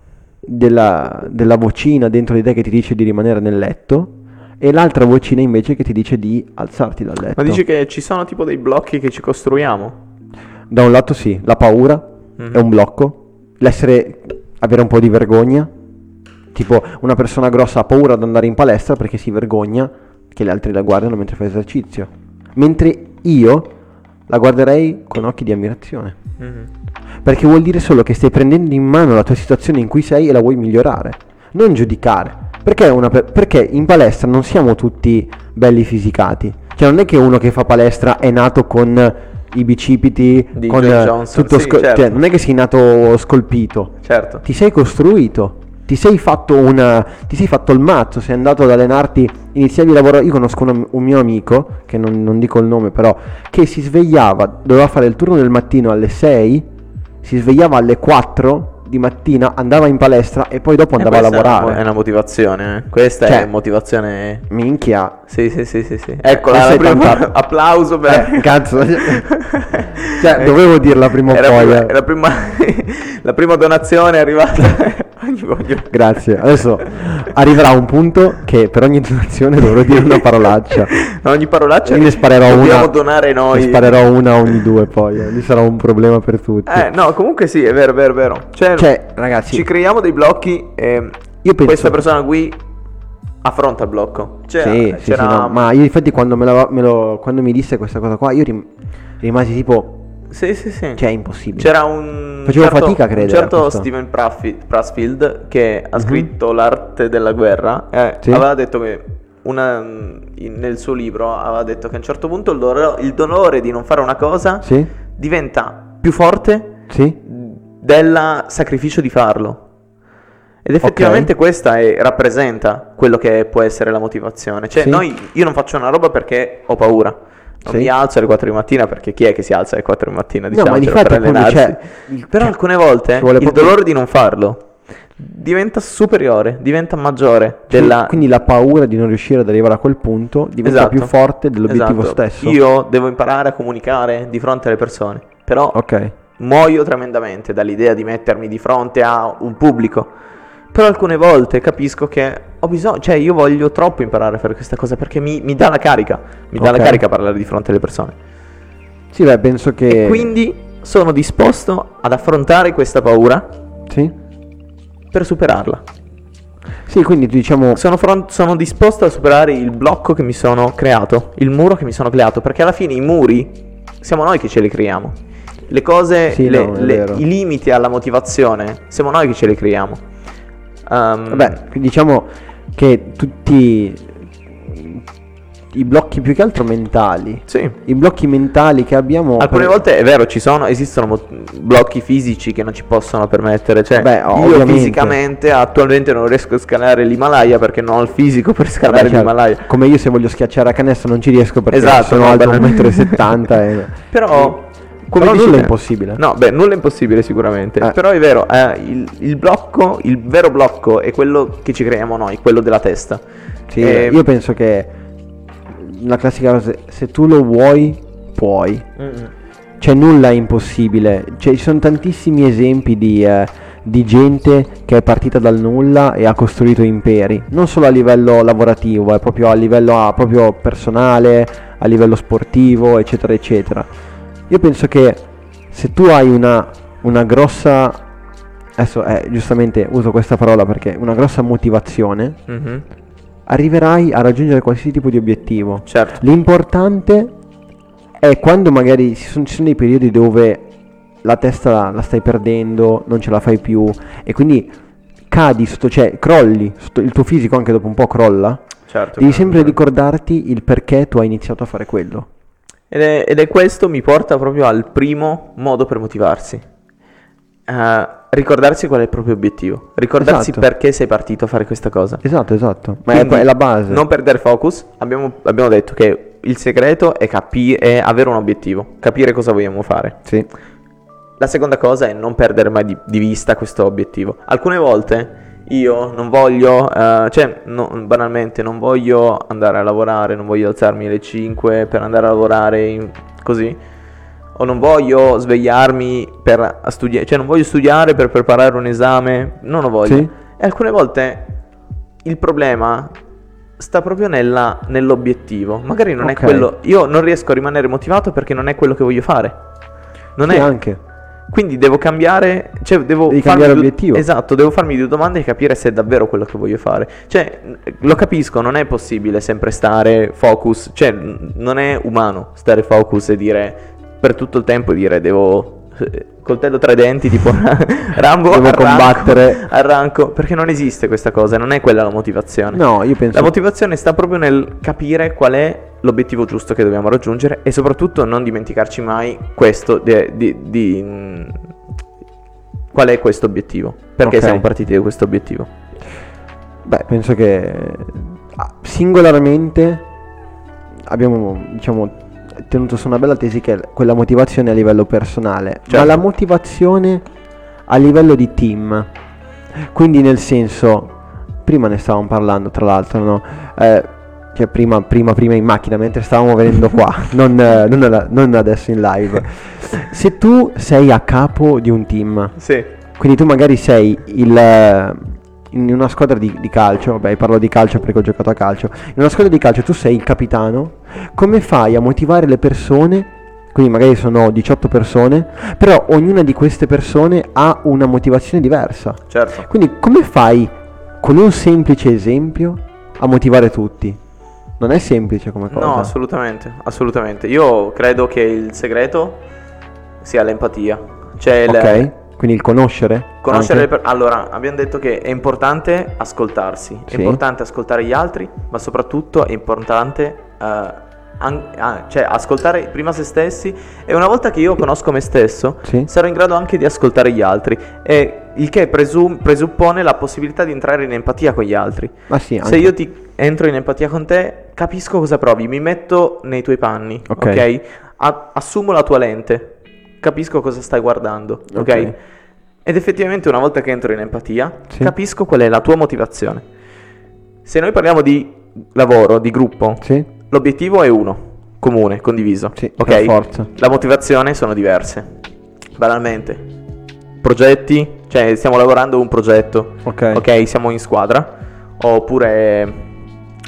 della, della vocina dentro di te che ti dice di rimanere nel letto, e l'altra vocina invece che ti dice di alzarti dal letto. Ma dici che ci sono tipo dei blocchi che ci costruiamo? Da un lato sì, la paura mm-hmm. è un blocco, l'essere, avere un po' di vergogna, tipo una persona grossa ha paura ad andare in palestra perché si vergogna che gli altri la guardano mentre fa esercizio, mentre io la guarderei con occhi di ammirazione mm-hmm. perché vuol dire solo che stai prendendo in mano la tua situazione in cui sei e la vuoi migliorare, non giudicare. Perché, una, perché in palestra non siamo tutti belli fisicati. Cioè non è che uno che fa palestra è nato con i bicipiti di con Johnson, tutto sì, sco- certo. Cioè, non è che sei nato scolpito, certo, ti sei costruito, ti sei fatto un ti sei fatto il mazzo, sei andato ad allenarti, iniziavi a lavorare. Io conosco un, un mio amico che non, non dico il nome, però, che si svegliava, doveva fare il turno del mattino alle sei, si svegliava alle quattro di mattina, andava in palestra e poi dopo andava a lavorare. È una motivazione, eh? Questa cioè, è motivazione. Minchia. Sì, sì, sì, sì, sì. Ecco, la prima... applauso per eh, cazzo. Cioè, dovevo dirla prima o poi. Prima, eh. la, prima... la prima donazione è arrivata. Grazie. Adesso arriverà un punto che per ogni donazione dovrò dire una parolaccia. Ogni parolaccia io ne sparerò una. Dobbiamo donare noi. Ne sparerò una ogni due poi. Eh. Lì sarà un problema per tutti. Eh, no, comunque sì, è vero, vero, vero. Cioè, cioè ragazzi, ci creiamo dei blocchi e io penso... questa persona qui affronta il blocco. Cioè, sì, c'era... sì, sì, no. Ma io infatti quando me, la, me lo quando mi disse questa cosa qua, io rim... rimasi tipo sì, sì, sì. Cioè, è impossibile. C'era un facevo certo, fatica a credere. Un certo Steven Pressfield che ha scritto mm-hmm. L'arte della guerra, eh, sì. Aveva detto che una, nel suo libro aveva detto che a un certo punto il dolore, il dolore di non fare una cosa sì. diventa più forte sì. del sacrificio di farlo. Ed effettivamente okay. questa è, rappresenta quello che può essere la motivazione. Cioè, sì. noi io non faccio una roba perché ho paura. Non sì. mi alzo alle quattro di mattina, perché chi è che si alza alle quattro di mattina, diciamo, no, ma di per allenarsi? C'è... Però c'è... alcune volte il proprio... dolore di non farlo diventa superiore, diventa maggiore della... Sì, quindi la paura di non riuscire ad arrivare a quel punto diventa esatto. più forte dell'obiettivo esatto. stesso. Io devo imparare a comunicare di fronte alle persone, però okay. muoio tremendamente dall'idea di mettermi di fronte a un pubblico. Però alcune volte capisco che ho bisogno, cioè io voglio troppo imparare a fare questa cosa perché mi, mi dà la carica, mi dà okay. la carica parlare di fronte alle persone. Sì, beh, penso che... E quindi sono disposto ad affrontare questa paura sì. per superarla. Sì, quindi diciamo... Sono, front- sono disposto a superare il blocco che mi sono creato, il muro che mi sono creato, perché alla fine i muri siamo noi che ce li creiamo. Le cose, sì, le, no, le, i limiti alla motivazione siamo noi che ce li creiamo. Um, Vabbè, diciamo che tutti i blocchi più che altro mentali sì. i blocchi mentali che abbiamo alcune per... volte è vero, ci sono, esistono mo- blocchi fisici che non ci possono permettere, cioè Beh, io ovviamente. fisicamente attualmente non riesco a scalare l'Himalaya perché non ho il fisico per scalare Vabbè, cioè, l'Himalaya, come io se voglio schiacciare a canestro non ci riesco perché esatto, sono alto uno virgola settanta metri e... però Come però nulla è impossibile. No, beh, nulla è impossibile sicuramente. Eh. Però è vero, eh, il, il blocco, il vero blocco è quello che ci creiamo noi, quello della testa. Sì, e... io penso che la classica cosa, se tu lo vuoi, puoi. Mm. Cioè nulla è impossibile. Cioè, ci sono tantissimi esempi di, eh, di gente che è partita dal nulla e ha costruito imperi. Non solo a livello lavorativo, è proprio a livello ah, proprio personale, a livello sportivo, eccetera, eccetera. Io penso che se tu hai una, una grossa, adesso eh, giustamente uso questa parola perché una grossa motivazione, mm-hmm. arriverai a raggiungere qualsiasi tipo di obiettivo. Certo. L'importante è quando magari ci sono, ci sono dei periodi dove la testa la, la stai perdendo, non ce la fai più e quindi cadi, sotto, cioè crolli, sotto, il tuo fisico anche dopo un po' crolla. Certo. Devi sempre ricordarti il perché tu hai iniziato a fare quello. Ed è, ed è questo mi porta proprio al primo modo per motivarsi, uh, ricordarsi qual è il proprio obiettivo, ricordarsi esatto. perché sei partito a fare questa cosa. Esatto, esatto. Ma quindi, è la base. Non perdere focus. Abbiamo, abbiamo detto che il segreto è, capi- è avere un obiettivo, capire cosa vogliamo fare. Sì. La seconda cosa è non perdere mai di, di vista questo obiettivo. Alcune volte io non voglio, uh, cioè no, banalmente non voglio andare a lavorare, non voglio alzarmi alle cinque per andare a lavorare in, così, o non voglio svegliarmi per studiare, cioè non voglio studiare per preparare un esame, non lo voglio. Sì. E alcune volte il problema sta proprio nella, nell'obiettivo, magari non okay. è quello, io non riesco a rimanere motivato perché non è quello che voglio fare, non sì, è anche. Quindi devo cambiare, cioè devo Devi farmi cambiare du- obiettivo. Esatto, devo farmi due domande e capire se è davvero quello che voglio fare. Cioè, lo capisco, non è possibile sempre stare focus, cioè non è umano stare focus e dire per tutto il tempo dire devo coltello tra i denti tipo Rambo devo arranco, combattere arranco, perché non esiste questa cosa, non è quella la motivazione. No, io penso la motivazione sta proprio nel capire qual è l'obiettivo giusto che dobbiamo raggiungere, e soprattutto non dimenticarci mai questo di, di, di qual è questo obiettivo, perché okay. siamo partiti da questo obiettivo. Beh, penso che singolarmente abbiamo, diciamo, tenuto su una bella tesi che è quella motivazione a livello personale, certo. ma la motivazione a livello di team, quindi nel senso, prima ne stavamo parlando tra l'altro, no? Eh, cioè prima, prima, prima in macchina, mentre stavamo venendo qua, non, eh, non, alla, non adesso in live. Se tu sei a capo di un team, sì. quindi tu magari sei il... in una squadra di, di calcio, vabbè parlo di calcio perché ho giocato a calcio, in una squadra di calcio tu sei il capitano, come fai a motivare le persone? Quindi magari sono diciotto persone, però ognuna di queste persone ha una motivazione diversa, certo. quindi come fai con un semplice esempio a motivare tutti? Non è semplice come cosa. No, assolutamente, assolutamente. Io credo che il segreto sia l'empatia, cioè okay. le... Quindi il conoscere? Conoscere le per- allora, abbiamo detto che è importante ascoltarsi, sì. è importante ascoltare gli altri, ma soprattutto è importante uh, an- ah, cioè ascoltare prima se stessi, e una volta che io conosco me stesso, sì. sarò in grado anche di ascoltare gli altri, e il che presum- presuppone la possibilità di entrare in empatia con gli altri. Ma sì, anche. Se io ti entro in empatia con te, capisco cosa provi, mi metto nei tuoi panni, ok? okay? A- assumo la tua lente. Capisco cosa stai guardando, ok? okay? Ed effettivamente una volta che entro in empatia, sì. capisco qual è la tua motivazione. Se noi parliamo di lavoro, di gruppo, sì. l'obiettivo è uno, comune, condiviso, sì, ok? Per forza. La motivazione sono diverse, banalmente. Progetti, cioè stiamo lavorando un progetto, ok? okay siamo in squadra, oppure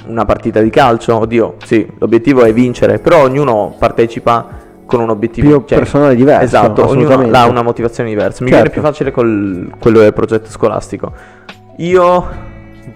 una partita di calcio, oddio, sì, l'obiettivo è vincere, però ognuno partecipa con un obiettivo più cioè, personale diverso. Esatto, ognuno ha una motivazione diversa. Mi certo. viene più facile col quello del progetto scolastico. Io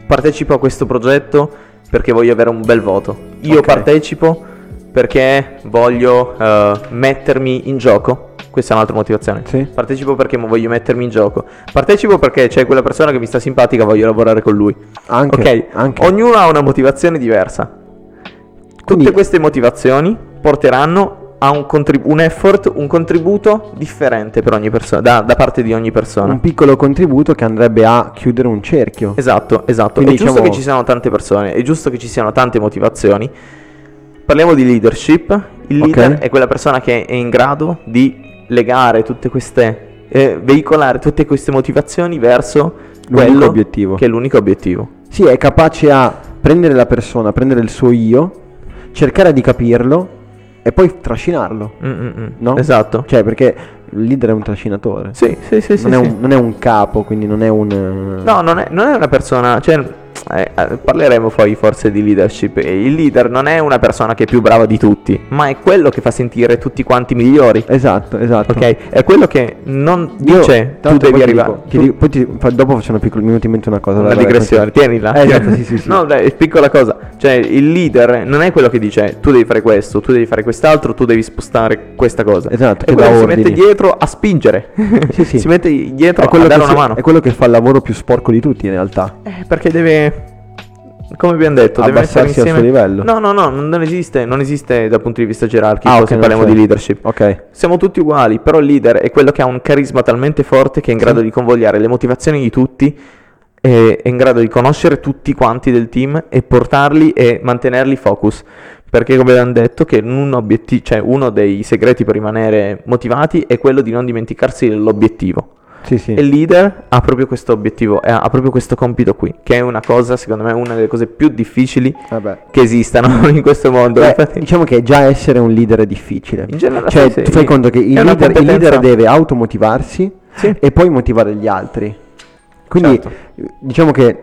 partecipo a questo progetto perché voglio avere un bel voto. Io okay. partecipo perché voglio uh, mettermi in gioco. Questa è un'altra motivazione. Sì. Partecipo perché voglio mettermi in gioco. Partecipo perché c'è quella persona che mi sta simpatica, voglio lavorare con lui. Anche, okay. anche. Ognuno ha una motivazione diversa. Tutte Quindi... queste motivazioni porteranno ha un, contrib- un effort, un contributo differente per ogni persona, da, da parte di ogni persona. Un piccolo contributo che andrebbe a chiudere un cerchio. Esatto, esatto. Quindi è diciamo... giusto che ci siano tante persone, è giusto che ci siano tante motivazioni. Parliamo di leadership. Il leader okay. è quella persona che è in grado di legare tutte queste, eh, veicolare tutte queste motivazioni verso l'unico quello obiettivo. Che è l'unico obiettivo. Sì, è capace a prendere la persona, prendere il suo io, cercare di capirlo e poi trascinarlo, mm-hmm. no? Esatto. Cioè, perché il leader è un trascinatore. Sì, sì, sì. Non, sì, è, un, sì. non è un capo, quindi non è un... No, non è, non è una persona... Cioè, eh, parleremo poi forse di leadership. Il leader non è una persona che è più brava di tutti, ma è quello che fa sentire tutti quanti migliori. Esatto, esatto. Ok? È quello che non dice Io, tu devi arrivare... Dico, tu... ti dico, poi ti, fa, dopo faccio una piccola... Mi è venuta in mente una cosa. Una vai, digressione, vai, tienila. Eh, esatto, sì, sì, sì. No, dai, piccola cosa. Cioè, il leader non è quello che dice tu devi fare questo, tu devi fare quest'altro, tu devi spostare questa cosa. Esatto. È quello che si ordini. mette dietro a spingere. Sì, sì. Si mette dietro a dare una si, mano. È quello che fa il lavoro più sporco di tutti, in realtà. Eh, perché deve, come abbiamo detto, deve essere insieme al suo livello. No, no, no, non esiste, non esiste dal punto di vista gerarchico. Ah, okay, se parliamo di leadership, ok. Siamo tutti uguali, però il leader è quello che ha un carisma talmente forte che è in grado sì. di convogliare le motivazioni di tutti, e è in grado di conoscere tutti quanti del team e portarli e mantenerli focus. Perché come abbiamo detto che un obiettivo, cioè uno dei segreti per rimanere motivati è quello di non dimenticarsi dell'obiettivo. Sì, sì. E il leader ha proprio questo obiettivo, ha proprio questo compito qui, che è una cosa, secondo me, una delle cose più difficili Vabbè. che esistano in questo mondo. Beh, Infatti... diciamo che già essere un leader è difficile. In generale, cioè, sì, tu fai conto che il leader, il leader deve automotivarsi sì. e poi motivare gli altri. Quindi certo. diciamo che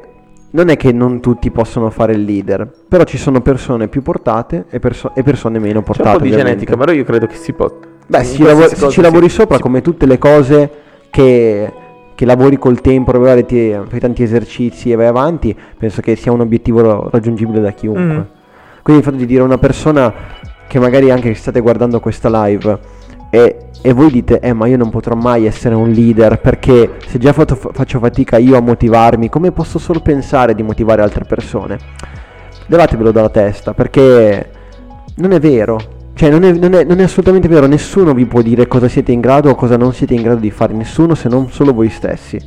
non è che non tutti possono fare il leader, però ci sono persone più portate e, perso- e persone meno portate. C'è un po' di ovviamente. genetica, però io credo che si possa. Beh, se lavori- ci si lavori si sopra si... come tutte le cose. Che, che lavori col tempo, ti, fai tanti esercizi e vai avanti, penso che sia un obiettivo raggiungibile da chiunque. Mm. Quindi il fatto di dire a una persona che magari anche state guardando questa live e, e voi dite eh ma io non potrò mai essere un leader perché se già fatto, faccio fatica io a motivarmi, come posso solo pensare di motivare altre persone? Levatevelo dalla testa, perché non è vero. Cioè non è, non, è, non è assolutamente vero, nessuno vi può dire cosa siete in grado o cosa non siete in grado di fare, nessuno se non solo voi stessi.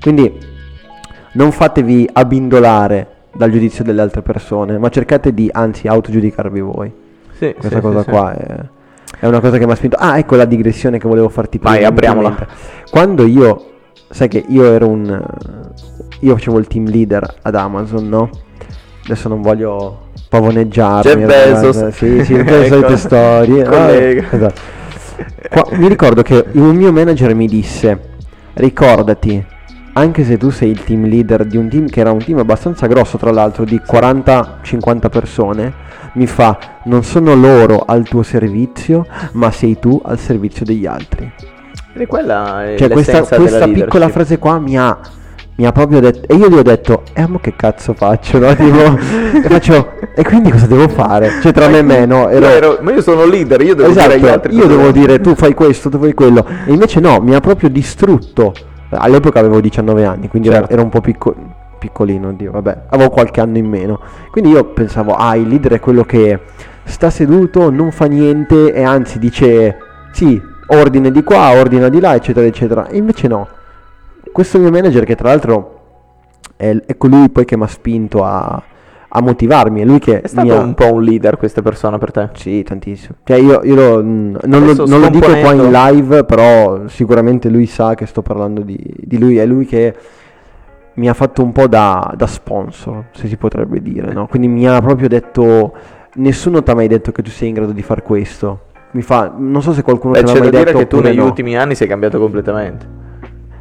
Quindi non fatevi abbindolare dal giudizio delle altre persone, ma cercate di, anzi, autogiudicarvi voi. Sì, questa sì, cosa sì, qua sì. È, è una cosa che mi ha spinto. Ah, ecco la digressione che volevo farti prima. Vai, apriamola. Quando io, sai che io ero un, io facevo il team leader ad Amazon, no? Adesso non voglio pavoneggiarmi, ragazzi, sì, sì, le solite storie. Ah, esatto. Qua, mi ricordo che un mio manager mi disse: ricordati, anche se tu sei il team leader di un team che era un team abbastanza grosso, tra l'altro, di quaranta cinquanta persone, mi fa, non sono loro al tuo servizio, ma sei tu al servizio degli altri. E quella è, cioè, questa, questa piccola frase qua mi ha mi ha proprio detto, e io gli ho detto, eh ma che cazzo faccio, no? Tipo, e faccio, e quindi cosa devo fare? Cioè tra ma me e me, no? Ero... Ero, ma io sono leader, io devo, esatto, dire agli altri. Io devo dire, tu fai questo, tu fai quello. E invece no, mi ha proprio distrutto. All'epoca avevo diciannove anni, quindi certo. era, era un po' picco, piccolino, Dio, vabbè, avevo qualche anno in meno. Quindi io pensavo, ah, il leader è quello che sta seduto, non fa niente, e anzi dice, sì, ordine di qua, ordine di là, eccetera, eccetera. E invece no. Questo mio manager, che tra l'altro è, è colui poi che mi ha spinto a, a motivarmi, è lui che è stato mia... un po' un leader questa persona per te? Sì, tantissimo. Cioè io, io lo, non, lo, non lo dico qua in live, però sicuramente lui sa che sto parlando di, di lui, è lui che mi ha fatto un po' da, da sponsor, se si potrebbe dire, no? Quindi mi ha proprio detto, nessuno ti ha mai detto che tu sei in grado di far questo. Mi fa, non so se qualcuno ti ha mai detto. Beh, c'è da dire che tu negli no. ultimi anni sei cambiato completamente.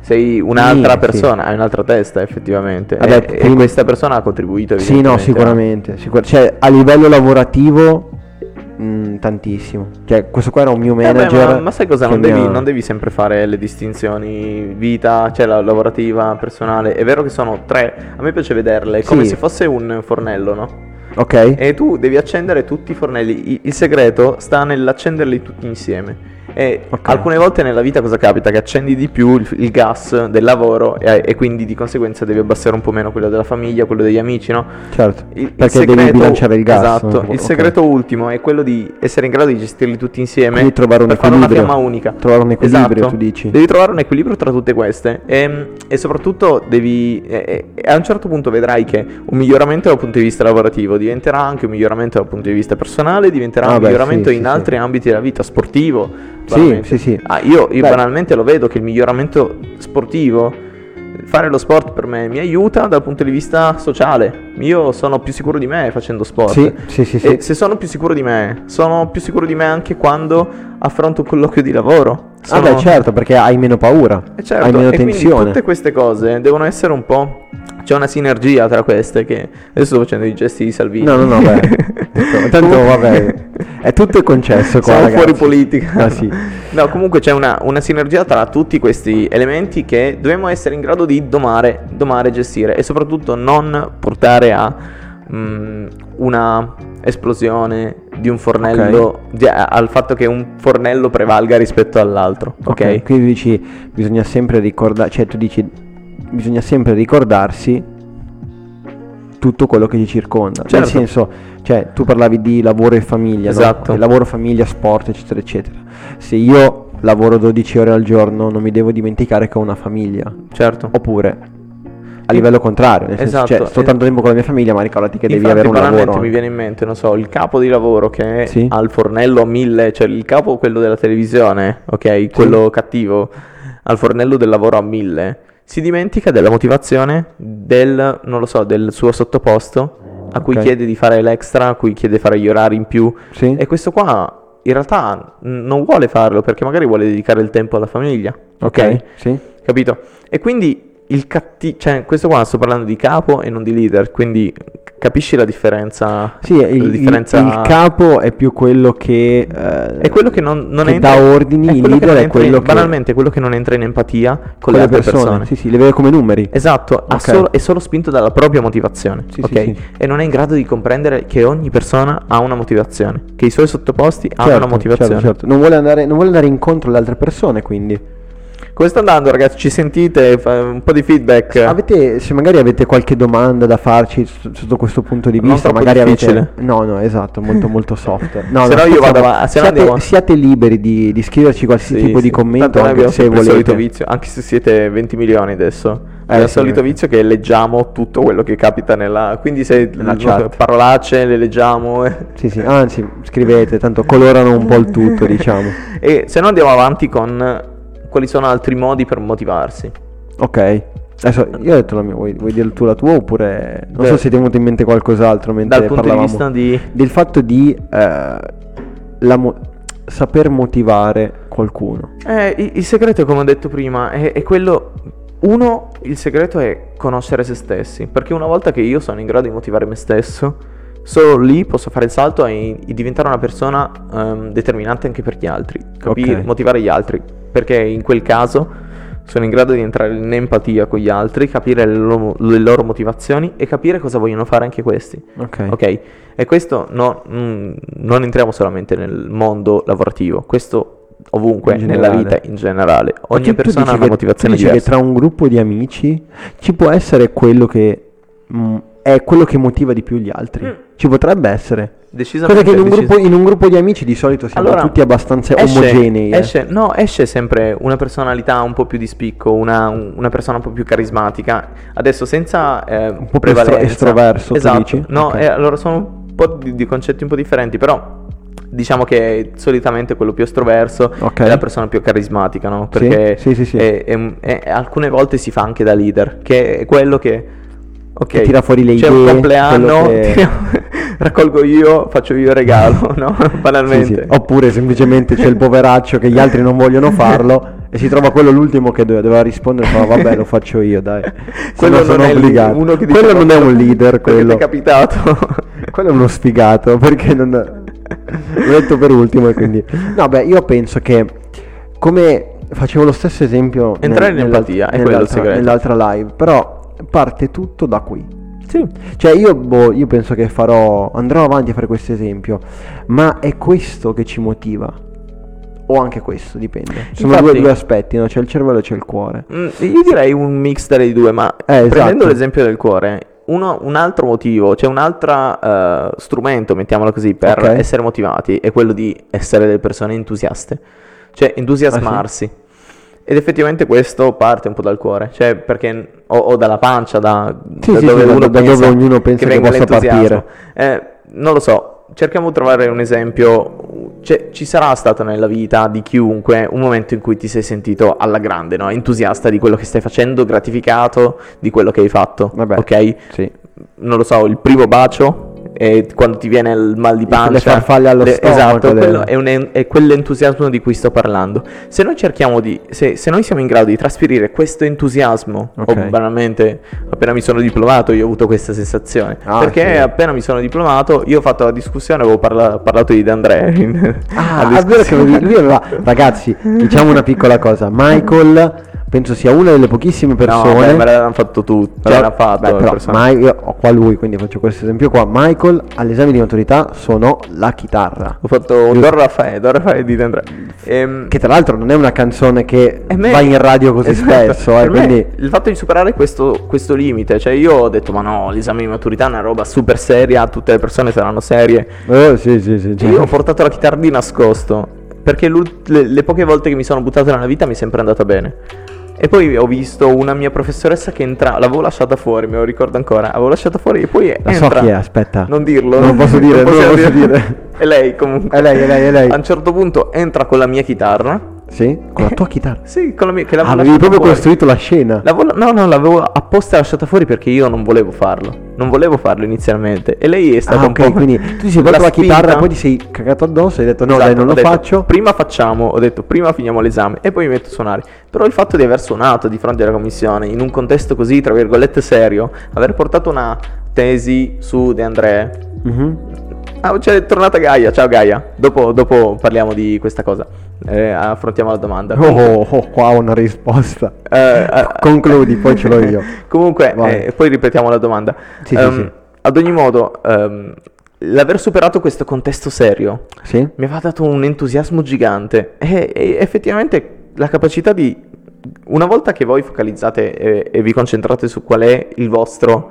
Sei un'altra sì, persona, sì. Hai un'altra testa effettivamente. Vabbè, e, prima... e questa persona ha contribuito. Sì, no, sicuramente. Sicur- cioè, a livello lavorativo, mh, tantissimo. Cioè, questo qua era un mio manager. Eh beh, ma, ma sai cosa? Non devi, mia... non devi sempre fare le distinzioni vita, cioè la lavorativa, personale. È vero che sono tre. A me piace vederle come sì. se fosse un fornello, no? Ok. E tu devi accendere tutti i fornelli. I- il segreto sta nell'accenderli tutti insieme. E okay. alcune volte nella vita cosa capita? Che accendi di più il, il gas del lavoro e, e quindi di conseguenza devi abbassare un po' meno quello della famiglia, quello degli amici, no? Certo, il, perché il segreto, devi bilanciare il gas. Esatto, il okay. segreto ultimo è quello di essere in grado di gestirli tutti insieme, quindi trovare un per equilibrio, fare una fiamma unica. Trovare un equilibrio, esatto. tu dici. Devi trovare un equilibrio tra tutte queste e, e soprattutto devi, e, e a un certo punto vedrai che un miglioramento dal punto di vista lavorativo diventerà anche un miglioramento dal punto di vista personale, diventerà ah, un beh, miglioramento sì, in sì, altri sì. ambiti della vita, sportivo. Sì, sì, sì. Ah, io io Beh. banalmente lo vedo che il miglioramento sportivo, fare lo sport per me mi aiuta dal punto di vista sociale. Io sono più sicuro di me facendo sport. Sì, sì, sì, sì. E se sono più sicuro di me, sono più sicuro di me anche quando affronto un colloquio di lavoro. Sono... Ah beh, certo, perché hai meno paura, eh certo, hai meno tensione. E quindi tutte queste cose devono essere un po'... C'è una sinergia tra queste che... Adesso sto facendo i gesti di Salvini. No, no, no, beh. Tanto vabbè. È tutto concesso qua, siamo ragazzi. Fuori politica. Ah, sì. No, comunque c'è una, una sinergia tra tutti questi elementi che dobbiamo essere in grado di domare, domare, gestire. E soprattutto non portare a mh, una... esplosione di un fornello, okay. al fatto che un fornello prevalga rispetto all'altro. Ok, okay. Quindi dici bisogna sempre ricordare, cioè tu dici bisogna sempre ricordarsi tutto quello che ci circonda, certo. nel senso, cioè tu parlavi di lavoro e famiglia, esatto. no? Lavoro, famiglia, sport, eccetera eccetera. Se io lavoro dodici ore al giorno non mi devo dimenticare che ho una famiglia, certo. oppure a livello contrario, nel esatto, senso, cioè, sto tanto tempo con la mia famiglia, ma ricordati che devi avere un lavoro. Mi viene in mente, non so, il capo di lavoro che sì? ha il fornello a mille, cioè il capo quello della televisione, ok, sì. quello cattivo, al fornello del lavoro a mille, si dimentica della motivazione del, non lo so, del suo sottoposto, a cui okay. chiede di fare l'extra, a cui chiede di fare gli orari in più, sì. e questo qua in realtà non vuole farlo perché magari vuole dedicare il tempo alla famiglia, ok? okay? Sì. Capito? E quindi... Il catti- cioè questo qua sto parlando di capo e non di leader, quindi capisci la differenza? Sì, la il, differenza... il capo è più quello che eh, è quello che non, non che entra, dà ordini, il leader è quello in, che banalmente è quello che non entra in empatia con, con le altre persone. persone. Sì, sì, le vede come numeri. Esatto, okay. ha solo, è solo spinto dalla propria motivazione, sì, ok? Sì, sì. E non è in grado di comprendere che ogni persona ha una motivazione, che i suoi sottoposti certo, hanno una motivazione. Certo, certo. Non vuole andare, non vuole andare incontro alle altre persone, quindi. Come sta andando, ragazzi? Ci sentite? Un po' di feedback. Avete, se magari avete qualche domanda da farci sotto questo punto di vista, magari avete... No, no, esatto, molto molto soft. No, se no, io vado a... Se siate, andiamo... siate liberi di, di scriverci qualsiasi sì, tipo sì. di commento, anche se volete. Il solito vizio, anche se siete venti milioni adesso. È eh, il sì, solito vizio che leggiamo tutto quello che capita nella... Quindi se nella chat. Parolacce le leggiamo. Sì, sì, anzi, scrivete, tanto colorano un po' il tutto, diciamo. E se no andiamo avanti con... Quali sono altri modi per motivarsi? Ok. Adesso io ho detto la mia, vuoi, vuoi dire tu la tua oppure... Non Beh, so se ti è venuto in mente qualcos'altro mentre dal parlavamo. Dal punto di vista di... Del fatto di eh, la mo- saper motivare qualcuno. Eh, il, il segreto, come ho detto prima, è, è quello... Uno, il segreto è conoscere se stessi. Perché una volta che io sono in grado di motivare me stesso, solo lì posso fare il salto e, e diventare una persona um, determinante anche per gli altri. Capire, okay. Motivare gli altri. Perché in quel caso sono in grado di entrare in empatia con gli altri, capire le loro, le loro motivazioni e capire cosa vogliono fare anche questi. Ok. Okay. E questo no, mh, non entriamo solamente nel mondo lavorativo, questo ovunque, nella vita in generale. Ogni persona ha una motivazione diversa. Che tra un gruppo di amici ci può essere quello che mh, è quello che motiva di più gli altri. Mm. Ci potrebbe essere. Decisamente. Cosa che in un, gruppo, in un gruppo di amici di solito siamo allora, tutti abbastanza esce, omogenei. Esce, eh. No, esce sempre una personalità un po' più di spicco, una, una persona un po' più carismatica. Adesso senza eh, un po' più estroverso, esatto. Tu dici? No, okay. eh, allora sono un po' di, di concetti un po' differenti, però diciamo che solitamente quello più estroverso okay. è la persona più carismatica, no? Perché sì, sì, sì, sì. È, è, è, alcune volte si fa anche da leader, che è quello che, okay, che tira fuori le idee, c'è un compleanno che... tira... raccolgo io, faccio io il regalo, no? Banalmente sì, sì. Oppure semplicemente c'è il poveraccio che gli altri non vogliono farlo e si trova quello l'ultimo che doveva rispondere e fa vabbè lo faccio io dai. Quello non, è, uno che quello non è un leader, quello è capitato. Quello è uno sfigato perché non... L'ho detto per ultimo e quindi no beh io penso che come facevo lo stesso esempio entrare nel, in empatia è quello il segreto nell'altra live però parte tutto da qui sì cioè io boh, io penso che farò andrò avanti a fare questo esempio ma è questo che ci motiva o anche questo dipende sono infatti, due, due aspetti no? C'è il cervello e c'è il cuore mh, io direi un mix tra i due ma eh, esatto. Prendendo l'esempio del cuore Uno, un altro motivo, cioè un altro uh, strumento, mettiamolo così, per okay. essere motivati è quello di essere delle persone entusiaste, cioè entusiasmarsi. Ah, sì. Ed effettivamente questo parte un po' dal cuore, cioè perché o, o dalla pancia, da, sì, da, sì, dove, sì, uno da pensa dove ognuno pensa che, che possa partire. Eh, non lo so, cerchiamo di trovare un esempio, cioè, ci sarà stato nella vita di chiunque un momento in cui ti sei sentito alla grande, no? Entusiasta di quello che stai facendo, gratificato di quello che hai fatto. Vabbè, ok? Sì. Non lo so, il primo bacio e quando ti viene il mal di pancia, le farfalle allo le, stomaco, esatto, quello è, un, è quell'entusiasmo di cui sto parlando. Se noi cerchiamo di se, se noi siamo in grado di trasferire questo entusiasmo okay. o banalmente appena mi sono diplomato io ho avuto questa sensazione ah, perché sì. appena mi sono diplomato io ho fatto la discussione avevo parla, parlato di De André in, ah è vero che lui, lui aveva ragazzi diciamo una piccola cosa Michael penso sia una delle pochissime persone no, beh, me l'hanno fatto tutti cioè, l'hanno fatto beh, però, ma io ho qua lui quindi faccio questo esempio qua Michael all'esame di maturità suonò la chitarra ho fatto Don Raffaele Don Raffaele di Andrea ehm, che tra l'altro non è una canzone che me, va in radio così esatto, spesso eh, quindi... il fatto di superare questo, questo limite cioè io ho detto ma no l'esame di maturità è una roba super seria tutte le persone saranno serie eh, sì, sì, sì, cioè. Io ho portato la chitarra di nascosto perché le, le poche volte che mi sono buttato nella vita mi è sempre andata bene. E poi ho visto una mia professoressa che entra, l'avevo lasciata fuori, me lo ricordo ancora, avevo lasciata fuori e poi entra. La so chi è, aspetta. Non dirlo. Non posso dire, non, non posso dire. dire. È lei comunque. È lei, è lei, è lei. A un certo punto entra con la mia chitarra. Sì? Con la tua chitarra? Sì, con la mia che l'avevo ah, avevi proprio fuori. Costruito la scena. La vo- no, no, l'avevo apposta lasciata fuori perché io non volevo farlo. Non volevo farlo inizialmente. E lei è stata ah, un okay, po' quindi tu ti sei portato la, la chitarra, poi ti sei cagato addosso e hai detto no, esatto, dai, non lo detto, faccio. Prima facciamo, ho detto prima finiamo l'esame e poi mi metto a suonare. Però il fatto di aver suonato di fronte alla commissione in un contesto così tra virgolette serio, aver portato una tesi su De André. Mm-hmm. Ah, c'è cioè, tornata Gaia. Ciao Gaia. Dopo, dopo parliamo di questa cosa. Eh, affrontiamo la domanda. Oh, oh qua ho una risposta. Eh, Concludi, eh, poi ce l'ho io. Comunque, eh, poi ripetiamo la domanda. Sì, um, sì, sì. Ad ogni modo, um, l'aver superato questo contesto serio sì? mi ha dato un entusiasmo gigante. E, e effettivamente la capacità di una volta che voi focalizzate e, e vi concentrate su qual è il vostro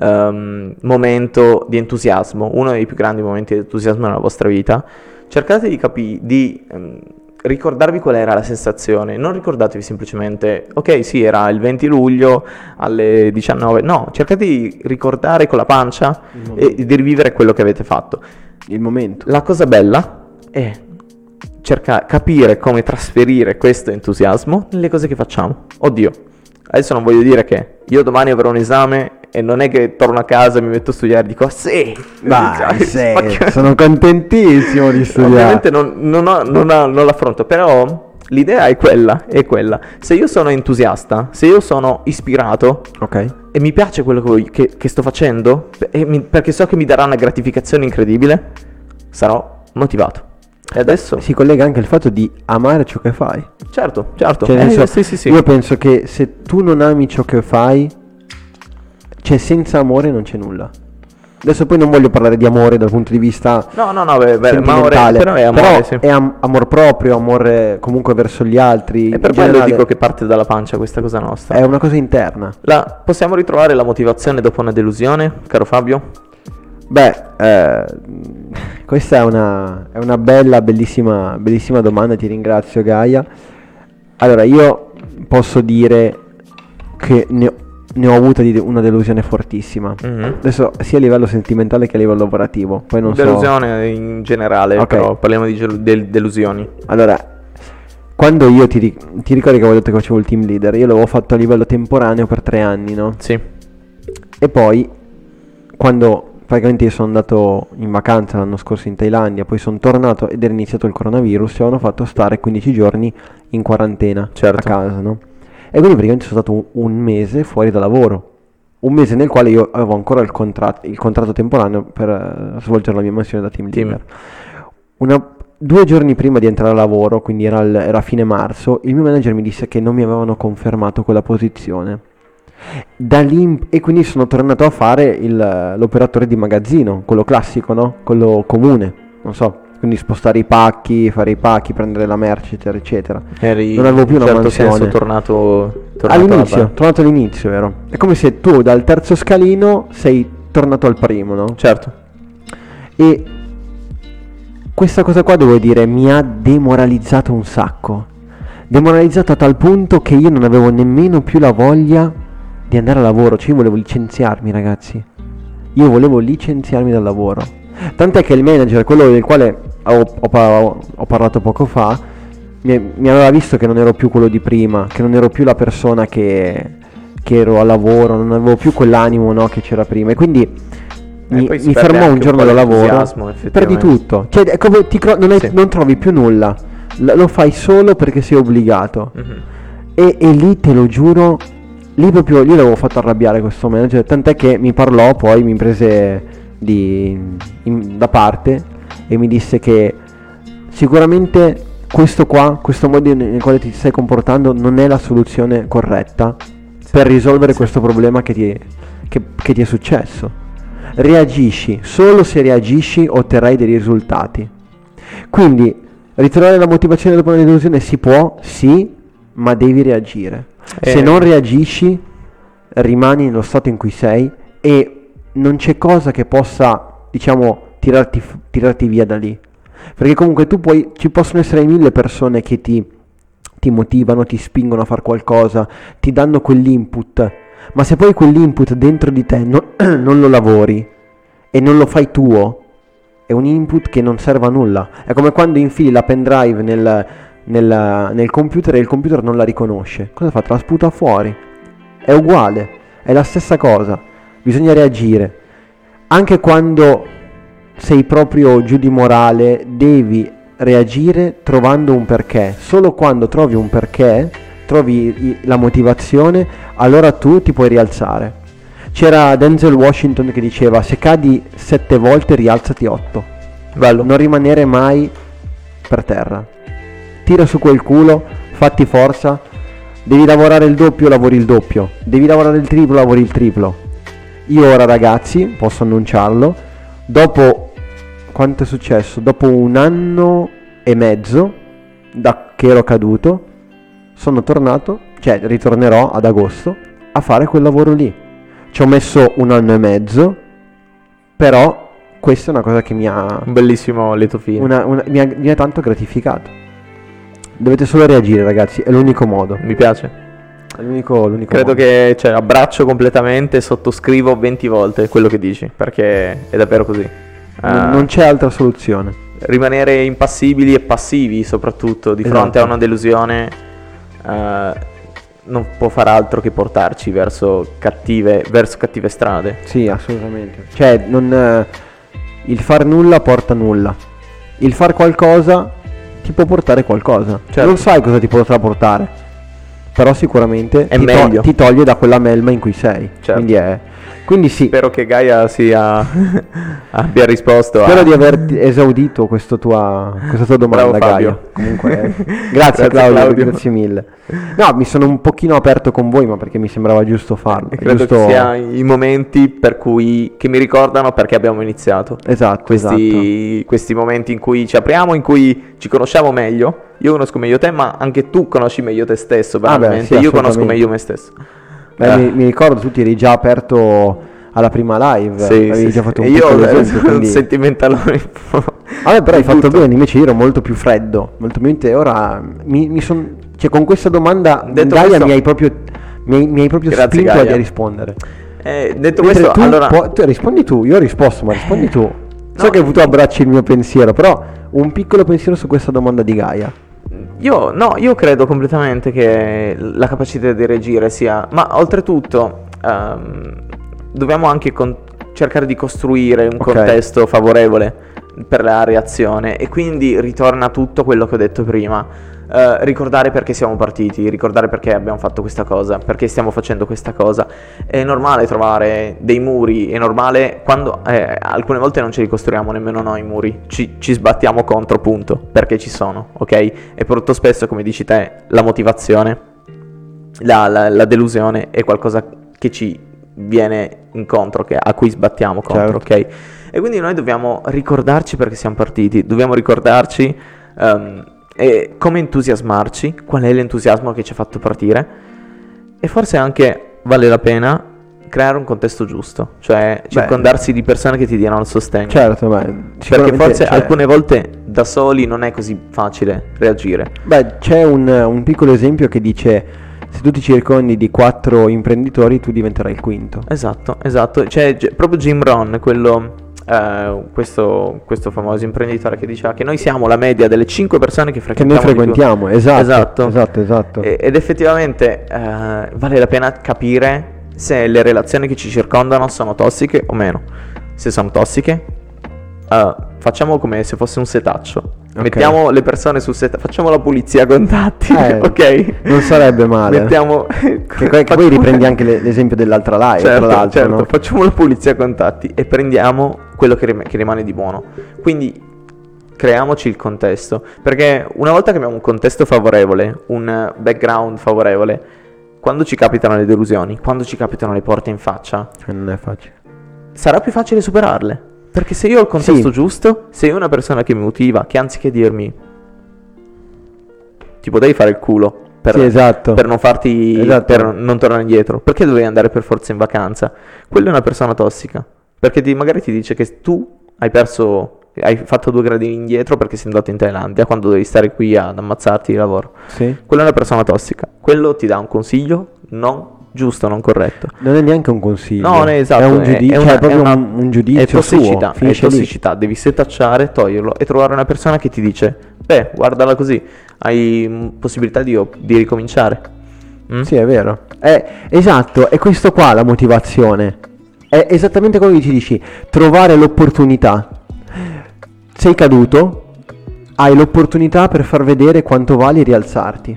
um, momento di entusiasmo, uno dei più grandi momenti di entusiasmo nella vostra vita, cercate di capire, di um, ricordarvi qual era la sensazione. Non ricordatevi semplicemente, ok sì era il venti luglio alle diciannove, no, cercate di ricordare con la pancia e di rivivere quello che avete fatto. Il momento. La cosa bella è cercare di capire come trasferire questo entusiasmo nelle cose che facciamo. Oddio, adesso non voglio dire che io domani avrò un esame e non è che torno a casa e mi metto a studiare e dico sì, vai, sì, sono contentissimo di studiare. Ovviamente non, non, ho, non, ho, non l'affronto, però l'idea è quella, è quella. Se io sono entusiasta, se io sono ispirato, okay, e mi piace quello che, voglio, che, che sto facendo, e mi, perché so che mi darà una gratificazione incredibile, sarò motivato. E adesso si collega anche il fatto di amare ciò che fai. Certo, certo. Cioè, eh, so, sì, sì, sì. Io penso che se tu non ami ciò che fai, cioè senza amore non c'è nulla. Adesso poi non voglio parlare di amore dal punto di vista no no no beh, beh, sentimentale, però è amore, però sì, è am- amor proprio, amore comunque verso gli altri. E per quello dico che parte dalla pancia questa cosa nostra. È una cosa interna. La possiamo ritrovare la motivazione dopo una delusione, caro Fabio? Beh, eh, questa è una è una bella bellissima bellissima domanda, ti ringrazio Gaia. Allora io posso dire che ne ho Ne ho avuta di una delusione fortissima. Mm-hmm. Adesso sia a livello sentimentale che a livello lavorativo. Poi non delusione so... in generale, okay, però parliamo di gel- del- delusioni. Allora, quando io ti, ric- ti ricordi che avevo detto che facevo il team leader, io l'avevo fatto a livello temporaneo per tre anni, no? Sì. E poi, quando praticamente io sono andato in vacanza l'anno scorso in Thailandia, poi sono tornato ed era iniziato il coronavirus, ci avevano fatto stare quindici giorni in quarantena, certo, a casa, no? E quindi praticamente sono stato un mese fuori da lavoro, un mese nel quale io avevo ancora il contratto, il contratto temporaneo per uh, svolgere la mia mansione da team leader. Team. Una, due giorni prima di entrare a lavoro, quindi era, il, era fine marzo, il mio manager mi disse che non mi avevano confermato quella posizione. Da lì, e quindi sono tornato a fare il, l'operatore di magazzino, quello classico, no? Quello comune, non so. Quindi spostare i pacchi, fare i pacchi, prendere la merce, eccetera, eccetera. Eri, non avevo più una certo mansione. Senso, tornato, tornato all'inizio, alla... tornato all'inizio, vero? È come se tu dal terzo scalino sei tornato al primo, no? Certo. E questa cosa qua, devo dire, mi ha demoralizzato un sacco. Demoralizzato a tal punto che io non avevo nemmeno più la voglia di andare a lavoro. Cioè io volevo licenziarmi, ragazzi. Io volevo licenziarmi dal lavoro. Tant'è che il manager, quello del quale ho, ho, ho parlato poco fa, mi, mi aveva visto che non ero più quello di prima, che non ero più la persona che, che ero al lavoro, non avevo più quell'animo, no, che c'era prima. E quindi e mi, mi fermò un giorno da lavoro, perdi tutto, cioè, è come, ti cro- non, è, sì. non trovi più nulla, L- lo fai solo perché sei obbligato. Mm-hmm. e, e lì te lo giuro, lì proprio io l'avevo fatto arrabbiare questo manager, tant'è che mi parlò, poi mi prese... Di, in, da parte e mi disse che sicuramente questo qua, questo modo nel quale ti stai comportando non è la soluzione corretta per risolvere questo problema che ti, è, che, che ti è successo. Reagisci, solo se reagisci otterrai dei risultati. Quindi ritrovare la motivazione dopo una delusione si può, sì, ma devi reagire. Eh. Se non reagisci rimani nello stato in cui sei e non c'è cosa che possa, diciamo, tirarti, tirarti via da lì. Perché comunque tu puoi, ci possono essere mille persone che ti, ti motivano, ti spingono a fare qualcosa, ti danno quell'input. Ma se poi quell'input dentro di te non, non lo lavori e non lo fai tuo, è un input che non serve a nulla. È come quando infili la pendrive nel, nel, nel computer e il computer non la riconosce. Cosa fa? Te la sputa fuori. È uguale, è la stessa cosa. Bisogna reagire, anche quando sei proprio giù di morale devi reagire trovando un perché, solo quando trovi un perché, trovi la motivazione, allora tu ti puoi rialzare. C'era Denzel Washington che diceva se cadi sette volte rialzati otto, bello, non rimanere mai per terra, tira su quel culo, fatti forza, devi lavorare il doppio, lavori il doppio, devi lavorare il triplo, lavori il triplo. Io ora ragazzi, posso annunciarlo, dopo, quanto è successo? Dopo un anno e mezzo da che ero caduto, sono tornato, cioè ritornerò ad agosto a fare quel lavoro lì. Ci ho messo un anno e mezzo, però questa è una cosa che mi ha... Un bellissimo lieto fine. Una, una, mi, ha, mi ha tanto gratificato. Dovete solo reagire, ragazzi, è l'unico modo. Mi piace. L'unico, l'unico Credo modo. Che cioè, abbraccio completamente, sottoscrivo venti volte quello che dici, perché è davvero così. Uh, non, non c'è altra soluzione. Rimanere impassibili e passivi soprattutto di esatto. fronte a una delusione uh, non può far altro che portarci verso cattive, verso cattive strade. Sì, assolutamente. Cioè, non, uh, il far nulla porta nulla. Il far qualcosa ti può portare qualcosa. Certo. Non sai cosa ti potrà portare, però sicuramente ti, to- ti toglie da quella melma in cui sei, certo. quindi è quindi sì. Spero che Gaia sia abbia risposto. Spero a... di aver esaudito questo tua questa tua domanda, Bravo, Gaia. Comunque grazie, grazie Claudio, Claudio, grazie mille. No, mi sono un pochino aperto con voi, ma perché mi sembrava giusto farlo. E credo giusto... che sia i momenti per cui che mi ricordano perché abbiamo iniziato. Esatto, questi esatto. questi momenti in cui ci apriamo, in cui ci conosciamo meglio. Io conosco meglio te, ma anche tu conosci meglio te stesso, veramente. Ah beh, sì, io conosco meglio me stesso. Beh, eh. mi, mi ricordo, tu ti eri già aperto alla prima live, sì, avevi sì, già fatto un sì. po' io esempio, sono quindi... un sentimentalone. A me però hai fatto bene, invece io ero molto più freddo, molto mente. Ora mi, mi sono, cioè con questa domanda Detto Gaia questo... mi hai proprio mi, mi hai proprio Grazie, spinto Gaia. a rispondere. Eh, detto Mentre questo, tu allora può, tu, rispondi tu, io ho risposto, ma rispondi tu. So no, che hai voluto abbracci il mio pensiero, però un piccolo pensiero su questa domanda di Gaia. Io no, io credo completamente che la capacità di reagire sia, ma oltretutto um, dobbiamo anche con- cercare di costruire un okay. contesto favorevole per la reazione, e quindi ritorna tutto quello che ho detto prima. Uh, ricordare perché siamo partiti, ricordare perché abbiamo fatto questa cosa, perché stiamo facendo questa cosa. È normale trovare dei muri, è normale quando eh, alcune volte non ce li costruiamo nemmeno noi i muri, ci, ci sbattiamo contro, punto, perché ci sono, ok? E molto spesso, come dici te, la motivazione, la, la, la delusione è qualcosa che ci viene incontro, che, a cui sbattiamo contro, certo. ok? E quindi noi dobbiamo ricordarci perché siamo partiti, dobbiamo ricordarci... Um, E come entusiasmarci, qual è l'entusiasmo che ci ha fatto partire, e forse anche vale la pena creare un contesto giusto, cioè beh, circondarsi di persone che ti diano il sostegno. Certo, beh, perché forse cioè... alcune volte da soli non è così facile reagire. Beh, c'è un, un piccolo esempio che dice: se tu ti circondi di quattro imprenditori, tu diventerai il quinto. Esatto, esatto. C'è proprio Jim Rohn, quello... Uh, questo, questo famoso imprenditore, che diceva che noi siamo la media delle cinque persone che frequentiamo, che noi frequentiamo. Esatto, esatto, esatto, esatto. E, ed effettivamente uh, vale la pena capire se le relazioni che ci circondano sono tossiche o meno. Se sono tossiche, uh, facciamo come se fosse un setaccio, okay. mettiamo le persone sul setaccio, facciamo la pulizia contatti, eh, ok? Non sarebbe male. Mettiamo che, che facciamo... poi riprendi anche l'esempio dell'altra live, certo, tra l'altro, certo. No? Facciamo la pulizia contatti e prendiamo quello che, rim- che rimane di buono. Quindi creiamoci il contesto, perché una volta che abbiamo un contesto favorevole, un background favorevole, quando ci capitano le delusioni, quando ci capitano le porte in faccia, cioè non è facile, sarà più facile superarle, perché se io ho il contesto sì. giusto, se io ho una persona che mi motiva, che anziché dirmi ti potevi fare il culo per, sì, esatto. per non farti esatto. per non tornare indietro, perché dovevi andare per forza in vacanza, quella è una persona tossica. Perché ti, magari ti dice che tu hai perso, hai fatto due gradini indietro perché sei andato in Thailandia quando devi stare qui ad ammazzarti di lavoro. Sì. Quella è una persona tossica. Quello ti dà un consiglio non giusto, non corretto. Non è neanche un consiglio. No, non è esatto. È un giudizio, è, è, una, è proprio è una, un giudizio è tossicità, suo. È tossicità. Devi setacciare, toglierlo e trovare una persona che ti dice: beh, guardala così, hai possibilità di, di ricominciare. Mm? Sì, è vero. È, esatto, è questo qua la motivazione. È esattamente come ci dici, trovare l'opportunità. Sei caduto, hai l'opportunità per far vedere quanto vali e rialzarti.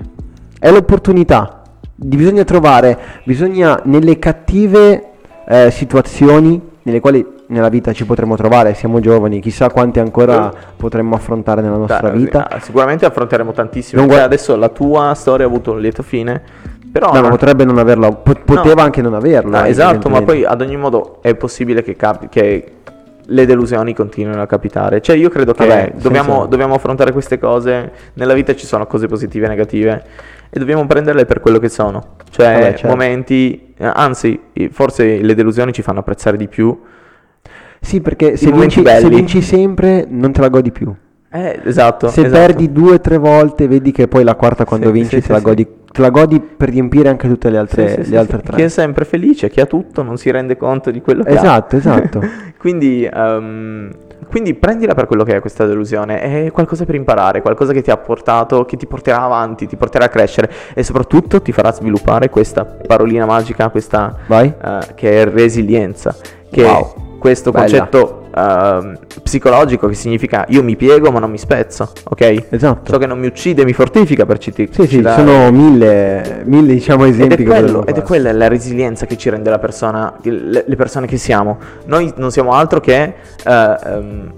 È l'opportunità. Bisogna trovare, bisogna nelle cattive eh, situazioni nelle quali nella vita ci potremmo trovare, siamo giovani, chissà quante ancora potremmo affrontare nella nostra vita. Sicuramente affronteremo tantissime. Guarda... Adesso la tua storia ha avuto un lieto fine. Però no, ma potrebbe non averla, poteva no, anche non averla. No, esatto, ma poi ad ogni modo è possibile che, capi, che le delusioni continuino a capitare. Cioè io credo che Vabbè, dobbiamo, dobbiamo affrontare queste cose, nella vita ci sono cose positive e negative e dobbiamo prenderle per quello che sono, cioè vabbè, certo. momenti, anzi forse le delusioni ci fanno apprezzare di più. Sì, perché se vinci, se vinci sempre non te la godi più. Eh, esatto. Se esatto. perdi due o tre volte, vedi che poi la quarta quando sì, vinci sì, te, sì, la godi, sì. te la godi per riempire anche tutte le altre, sì, sì, le altre sì, tre. Chi è sempre felice, chi ha tutto, non si rende conto di quello che esatto, ha. Esatto, esatto. Quindi, um, quindi prendila per quello che è questa delusione. È qualcosa per imparare, qualcosa che ti ha portato, che ti porterà avanti, ti porterà a crescere e soprattutto ti farà sviluppare questa parolina magica, questa uh, che è resilienza. Che wow. questo Bella. concetto uh, psicologico che significa io mi piego ma non mi spezzo, ok? Esatto. Ciò che non mi uccide mi fortifica per ci, sì, ci sì, dà... sono mille, mille diciamo esempi. Ed è, quello, ed è quella la resilienza che ci rende la persona, le, le persone che siamo. Noi non siamo altro che uh, um,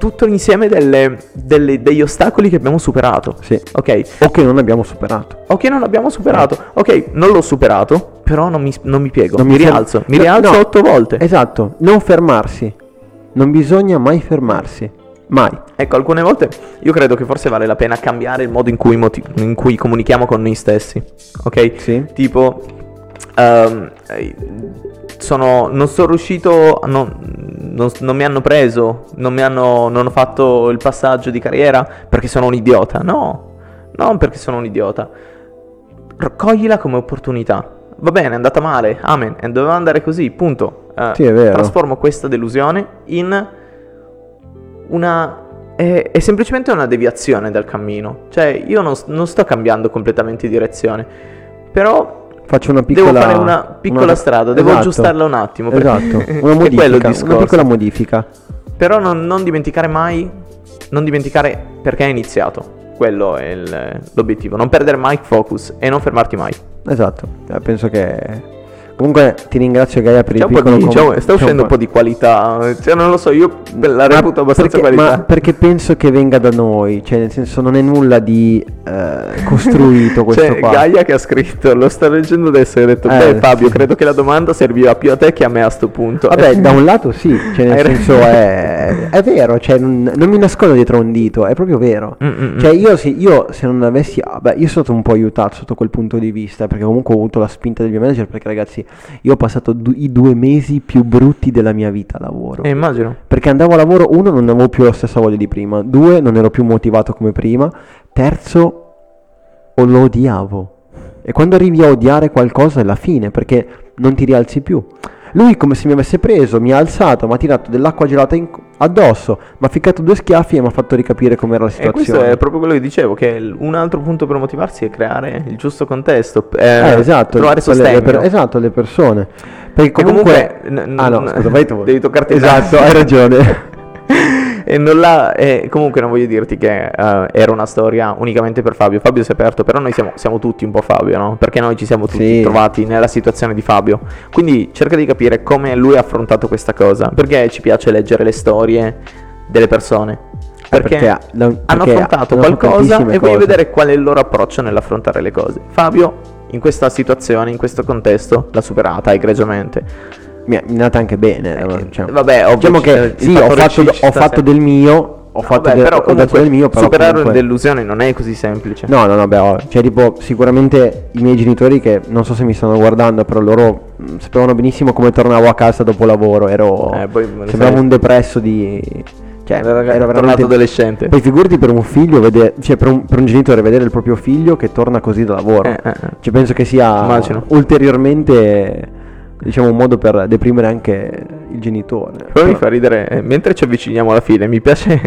tutto l'insieme delle, delle, degli ostacoli che abbiamo superato, sì. ok? O che non abbiamo superato. O che non abbiamo superato, ok? Non l'ho superato. Però non mi, non mi piego, non mi rialzo, mi rialzo no, otto volte. Esatto, non fermarsi, non bisogna mai fermarsi, mai. Ecco, alcune volte io credo che forse vale la pena cambiare il modo in cui, moti- in cui comunichiamo con noi stessi, ok? Sì. Tipo, um, sono, non sono riuscito, non, non, non mi hanno preso, non mi hanno, non ho fatto il passaggio di carriera perché sono un idiota. No, non perché sono un idiota. Coglila come opportunità. Va bene, è andata male, amen, e doveva andare così, punto. Eh, sì, è vero. Trasformo questa delusione in una... È, è semplicemente una deviazione dal cammino. Cioè, io non, non sto cambiando completamente direzione, però... Faccio una piccola... Devo fare una piccola una... strada, devo esatto. aggiustarla un attimo. Esatto, una modifica, una piccola modifica. Però non, non dimenticare mai, non dimenticare perché hai iniziato. Quello è il, l'obiettivo, non perdere mai focus e non fermarti mai. Esatto, penso che... Comunque ti ringrazio Gaia per il piccolo... Com- ciao, sta uscendo un po' di qualità, cioè non lo so, io la reputo abbastanza perché, qualità. Ma perché penso che venga da noi, cioè nel senso non è nulla di eh, costruito questo cioè, qua. Gaia che ha scritto, lo sta leggendo adesso e ha detto, eh, beh Fabio, sì. credo che la domanda serviva più a te che a me a sto punto. Vabbè, da un lato sì, cioè nel senso è, è vero, cioè non, non mi nascondo dietro un dito, è proprio vero. Mm-mm. Cioè io se, io se non avessi... Ah, beh, io sono stato un po' aiutato sotto quel punto di vista, perché comunque ho avuto la spinta del mio manager, perché ragazzi... Io ho passato du- i due mesi più brutti della mia vita a lavoro. Eh, immagino. Perché andavo a lavoro, uno, non avevo più la stessa voglia di prima. Due, non ero più motivato come prima. Terzo, o lo odiavo. E quando arrivi a odiare qualcosa è la fine, perché non ti rialzi più. Lui come se mi avesse preso, mi ha alzato, mi ha tirato dell'acqua gelata in- addosso, mi ha ficcato due schiaffi e mi ha fatto ricapire com'era la situazione. E questo è proprio quello che dicevo, che un altro punto per motivarsi è creare il giusto contesto, eh, eh, esatto, trovare sostegno. Le per- esatto, le persone. Perché comunque... comunque n- n- ah no, scusa, vai tu. Devi toccarti il esatto, hai ragione. E non la, eh, comunque non voglio dirti che uh, era una storia unicamente per Fabio. Fabio si è aperto, però noi siamo, siamo tutti un po' Fabio, no? Perché noi ci siamo tutti sì. trovati nella situazione di Fabio. Quindi cerca di capire come lui ha affrontato questa cosa. Perché ci piace leggere le storie delle persone? Perché, eh perché, non, perché hanno affrontato hanno qualcosa e voglio vedere qual è il loro approccio nell'affrontare le cose. Fabio in questa situazione, in questo contesto, l'ha superata egregiamente. Mi è andata anche bene, eh, diciamo. Vabbè, ovvio, diciamo che sì, ho fatto, ho fatto del mio. Ho fatto vabbè, del, però ho dato del mio. Però superare comunque... una delusione non è così semplice. No, no, no, beh, cioè, tipo, sicuramente i miei genitori che non so se mi stanno guardando, però loro mh, sapevano benissimo come tornavo a casa dopo lavoro. Ero eh, poi sembravo sei... un depresso di. Cioè, era veramente... tornato adolescente. Poi figurati per un figlio vedere, cioè per un, per un genitore vedere il proprio figlio che torna così da lavoro. Eh, eh, cioè, penso che sia immagino. ulteriormente. Diciamo un modo per deprimere anche il genitore. Poi però... mi fa ridere, eh, mentre ci avviciniamo alla fine mi piace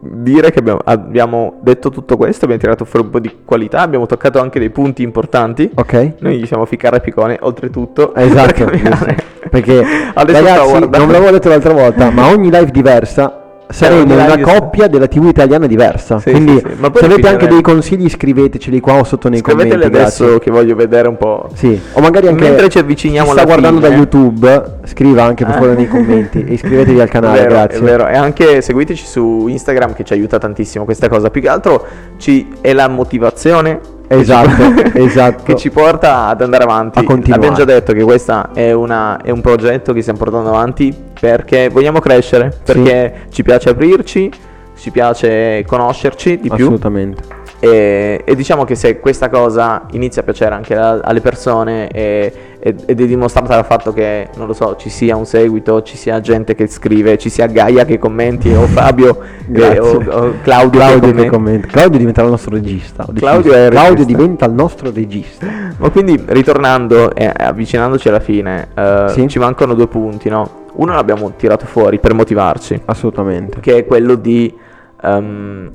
dire che abbiamo, abbiamo detto tutto questo, abbiamo tirato fuori un po' di qualità, abbiamo toccato anche dei punti importanti. Ok. Noi gli siamo ficcare a piccone, oltretutto. Esatto, per perché ragazzi, non ve l'avevo detto l'altra volta, ma ogni live diversa saremo eh, una coppia della tivù italiana diversa. Sì, quindi sì, sì. Ma se avete anche dei consigli scriveteceli qua o sotto nei Scrivetele commenti. Scriveteli adesso grazie. Che voglio vedere un po'. Sì. O magari anche mentre ci avviciniamo alla fine. Chi sta guardando da YouTube, scriva anche per ah. favore nei commenti e iscrivetevi al canale, vero, grazie. È vero. E anche seguiteci su Instagram che ci aiuta tantissimo questa cosa. Più che altro ci è la motivazione. Esatto, che ci, esatto. Che ci porta ad andare avanti. A continuare. Abbiamo già detto che questo è, una, è un progetto che stiamo portando avanti perché vogliamo crescere, perché sì. ci piace aprirci, ci piace conoscerci di più. Assolutamente. E, e diciamo che se questa cosa inizia a piacere anche a, alle persone e, ed, ed è dimostrata dal fatto che, non lo so, ci sia un seguito, ci sia gente che scrive, ci sia Gaia che commenti, o Fabio che, o, o Claudio, Claudio che commenti. Claudio diventerà il nostro regista. Claudio, è regista. Claudio diventa il nostro regista. Ma quindi, ritornando e eh, avvicinandoci alla fine, eh, sì? ci mancano due punti, no? Uno l'abbiamo tirato fuori per motivarci. Assolutamente. Che è quello di... Um,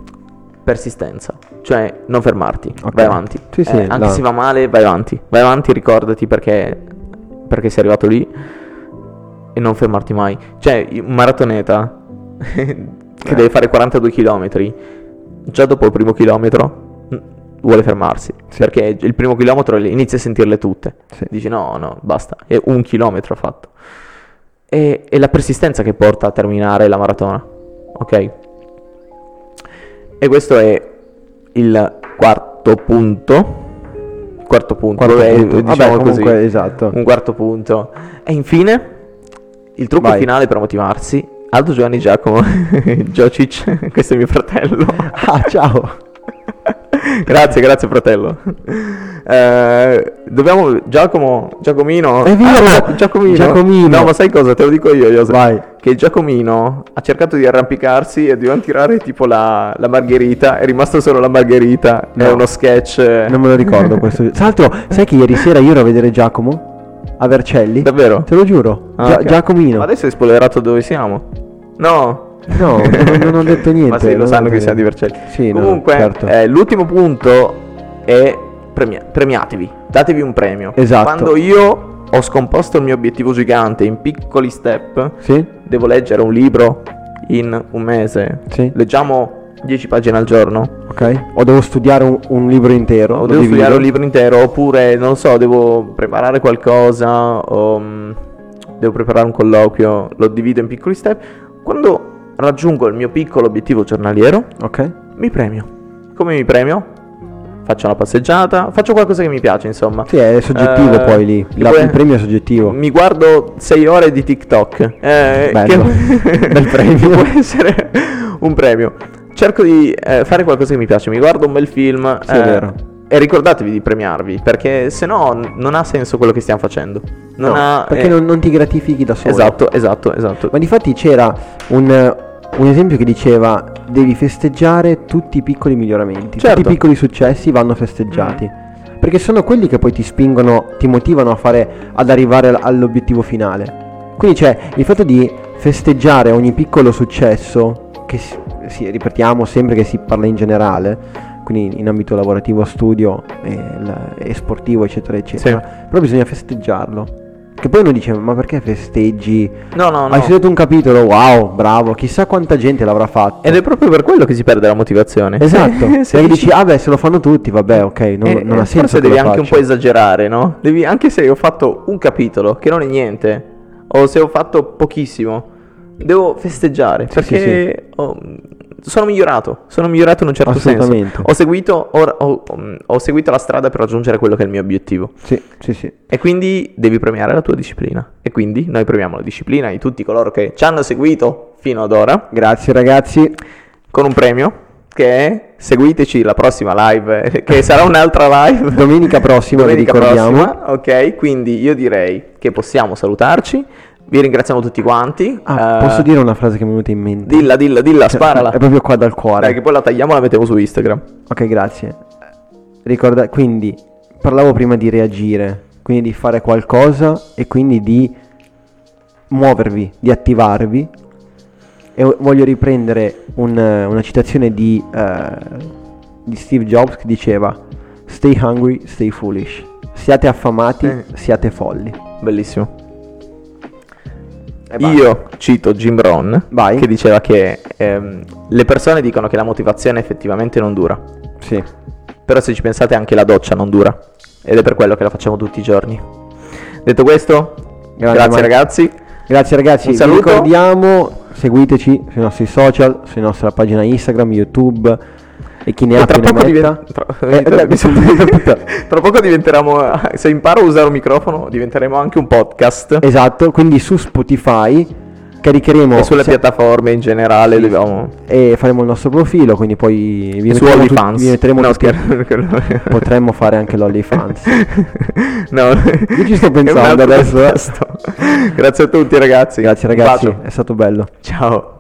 persistenza, cioè non fermarti, okay. vai avanti, sì, sì, eh, anche la... se va male vai avanti, vai avanti, ricordati perché perché sei arrivato lì e non fermarti mai. Cioè un maratoneta che eh. deve fare quarantadue chilometri, già dopo il primo chilometro vuole fermarsi, sì. perché il primo chilometro inizia a sentirle tutte, sì. dici no no basta, è un chilometro fatto, e è la persistenza che porta a terminare la maratona, ok? E questo è il quarto punto. Quarto punto, quarto è, punto. Diciamo Vabbè, comunque, così, esatto. Un quarto punto. E infine il trucco Vai. finale per motivarsi. Aldo Giovanni Giacomo, Giocic, questo è mio fratello. Ah, ciao. Grazie, grazie fratello. Eh, dobbiamo Giacomo, Giacomino. È vero, ah, Giacomino. Giacomino. No, ma sai cosa? Te lo dico io, Joseph. Vai. Che Giacomino ha cercato di arrampicarsi e doveva tirare tipo la, la margherita, è rimasto solo la margherita. No. È uno sketch. Non me lo ricordo questo. Tra l'altro, sai che ieri sera io ero a vedere Giacomo a Vercelli? Davvero? Te lo giuro. Ah, Gia- okay. Giacomino. Ma adesso hai spoilerato dove siamo? No. No, non, non ho detto niente. Ma sì, lo sanno che siamo di Vercelli. Sì, comunque, no, certo. eh, l'ultimo punto è premia- premiatevi, datevi un premio. Esatto. Quando io ho scomposto il mio obiettivo gigante in piccoli step, sì? devo leggere un libro in un mese. Sì. Leggiamo dieci pagine al giorno. Ok. O devo studiare un, un libro intero. O devo divido. studiare un libro intero, oppure, non so, devo preparare qualcosa, o mh, devo preparare un colloquio, lo divido in piccoli step. Quando raggiungo il mio piccolo obiettivo giornaliero, ok, mi premio. Come mi premio? Faccio una passeggiata, faccio qualcosa che mi piace, insomma. Sì, è soggettivo eh, poi lì, La, poi il premio è soggettivo. Mi guardo sei ore di TikTok, eh, bello, che... bel premio. Può essere un premio. Cerco di eh, fare qualcosa che mi piace, mi guardo un bel film, sì, eh, è vero. E ricordatevi di premiarvi, perché se no non ha senso quello che stiamo facendo. Non no, ha, perché eh... non, non ti gratifichi da solo. Esatto, esatto, esatto. Ma difatti c'era un... un esempio che diceva: devi festeggiare tutti i piccoli miglioramenti, certo. tutti i piccoli successi vanno festeggiati, mm. perché sono quelli che poi ti spingono, ti motivano a fare, ad arrivare all'obiettivo finale. Quindi c'è il fatto di festeggiare ogni piccolo successo, che si, si, ripetiamo sempre che si parla in generale, quindi in ambito lavorativo, studio e, e sportivo, eccetera eccetera, sì. però bisogna festeggiarlo. Che poi uno dice: ma perché festeggi? No, no, no. Hai studiato un capitolo, wow, bravo, chissà quanta gente l'avrà fatto. Ed è proprio per quello che si perde la motivazione. Esatto. Perché dici: ah beh, se lo fanno tutti, vabbè, ok, non, eh, non ha senso. Forse devi anche faccio. un po' esagerare, no? Devi, anche se ho fatto un capitolo, che non è niente, o se ho fatto pochissimo, devo festeggiare, sì, perché sì, sì. Ho, sono migliorato, sono migliorato in un certo senso. Ho seguito, ho, ho, ho seguito la strada per raggiungere quello che è il mio obiettivo. Sì, sì, sì. E quindi devi premiare la tua disciplina. E quindi noi premiamo la disciplina di tutti coloro che ci hanno seguito fino ad ora. Grazie ragazzi. Con un premio che è: seguiteci la prossima live, che sarà un'altra live domenica prossima, domenica vi ricordiamo. Prossima, ok, quindi io direi che possiamo salutarci. Vi ringraziamo tutti quanti. Ah, uh, posso dire una frase che mi è venuta in mente? Dilla, dilla, dilla, sparala. È proprio qua dal cuore. Dai, che poi la tagliamo e la mettiamo su Instagram. Ok, grazie. Ricorda, quindi, parlavo prima di reagire, quindi di fare qualcosa e quindi di muovervi, di attivarvi. E voglio riprendere un, una citazione di, uh, di Steve Jobs che diceva: "Stay hungry, stay foolish". Siate affamati, eh. siate folli. Bellissimo. Io cito Jim Rohn, Vai. che diceva che ehm, le persone dicono che la motivazione effettivamente non dura. Sì. Però se ci pensate anche la doccia non dura, ed è per quello che la facciamo tutti i giorni. Detto questo, Grande grazie Mike. ragazzi. Grazie ragazzi, un saluto. Vi ricordiamo, seguiteci sui nostri social, sulla nostra pagina Instagram, YouTube. E chi ne e ha più ne metta diven- tra-, eh, tra-, tra poco diventeremo, se imparo a usare un microfono diventeremo anche un podcast. Esatto, quindi su Spotify caricheremo e sulle se... piattaforme in generale, sì, dobbiamo... e faremo il nostro profilo, quindi poi vi metteremo, tu... vi metteremo no, tutti... potremmo fare anche l'OnlyFans. No, io ci sto pensando adesso. Grazie a tutti ragazzi. Grazie ragazzi, è stato bello. Ciao.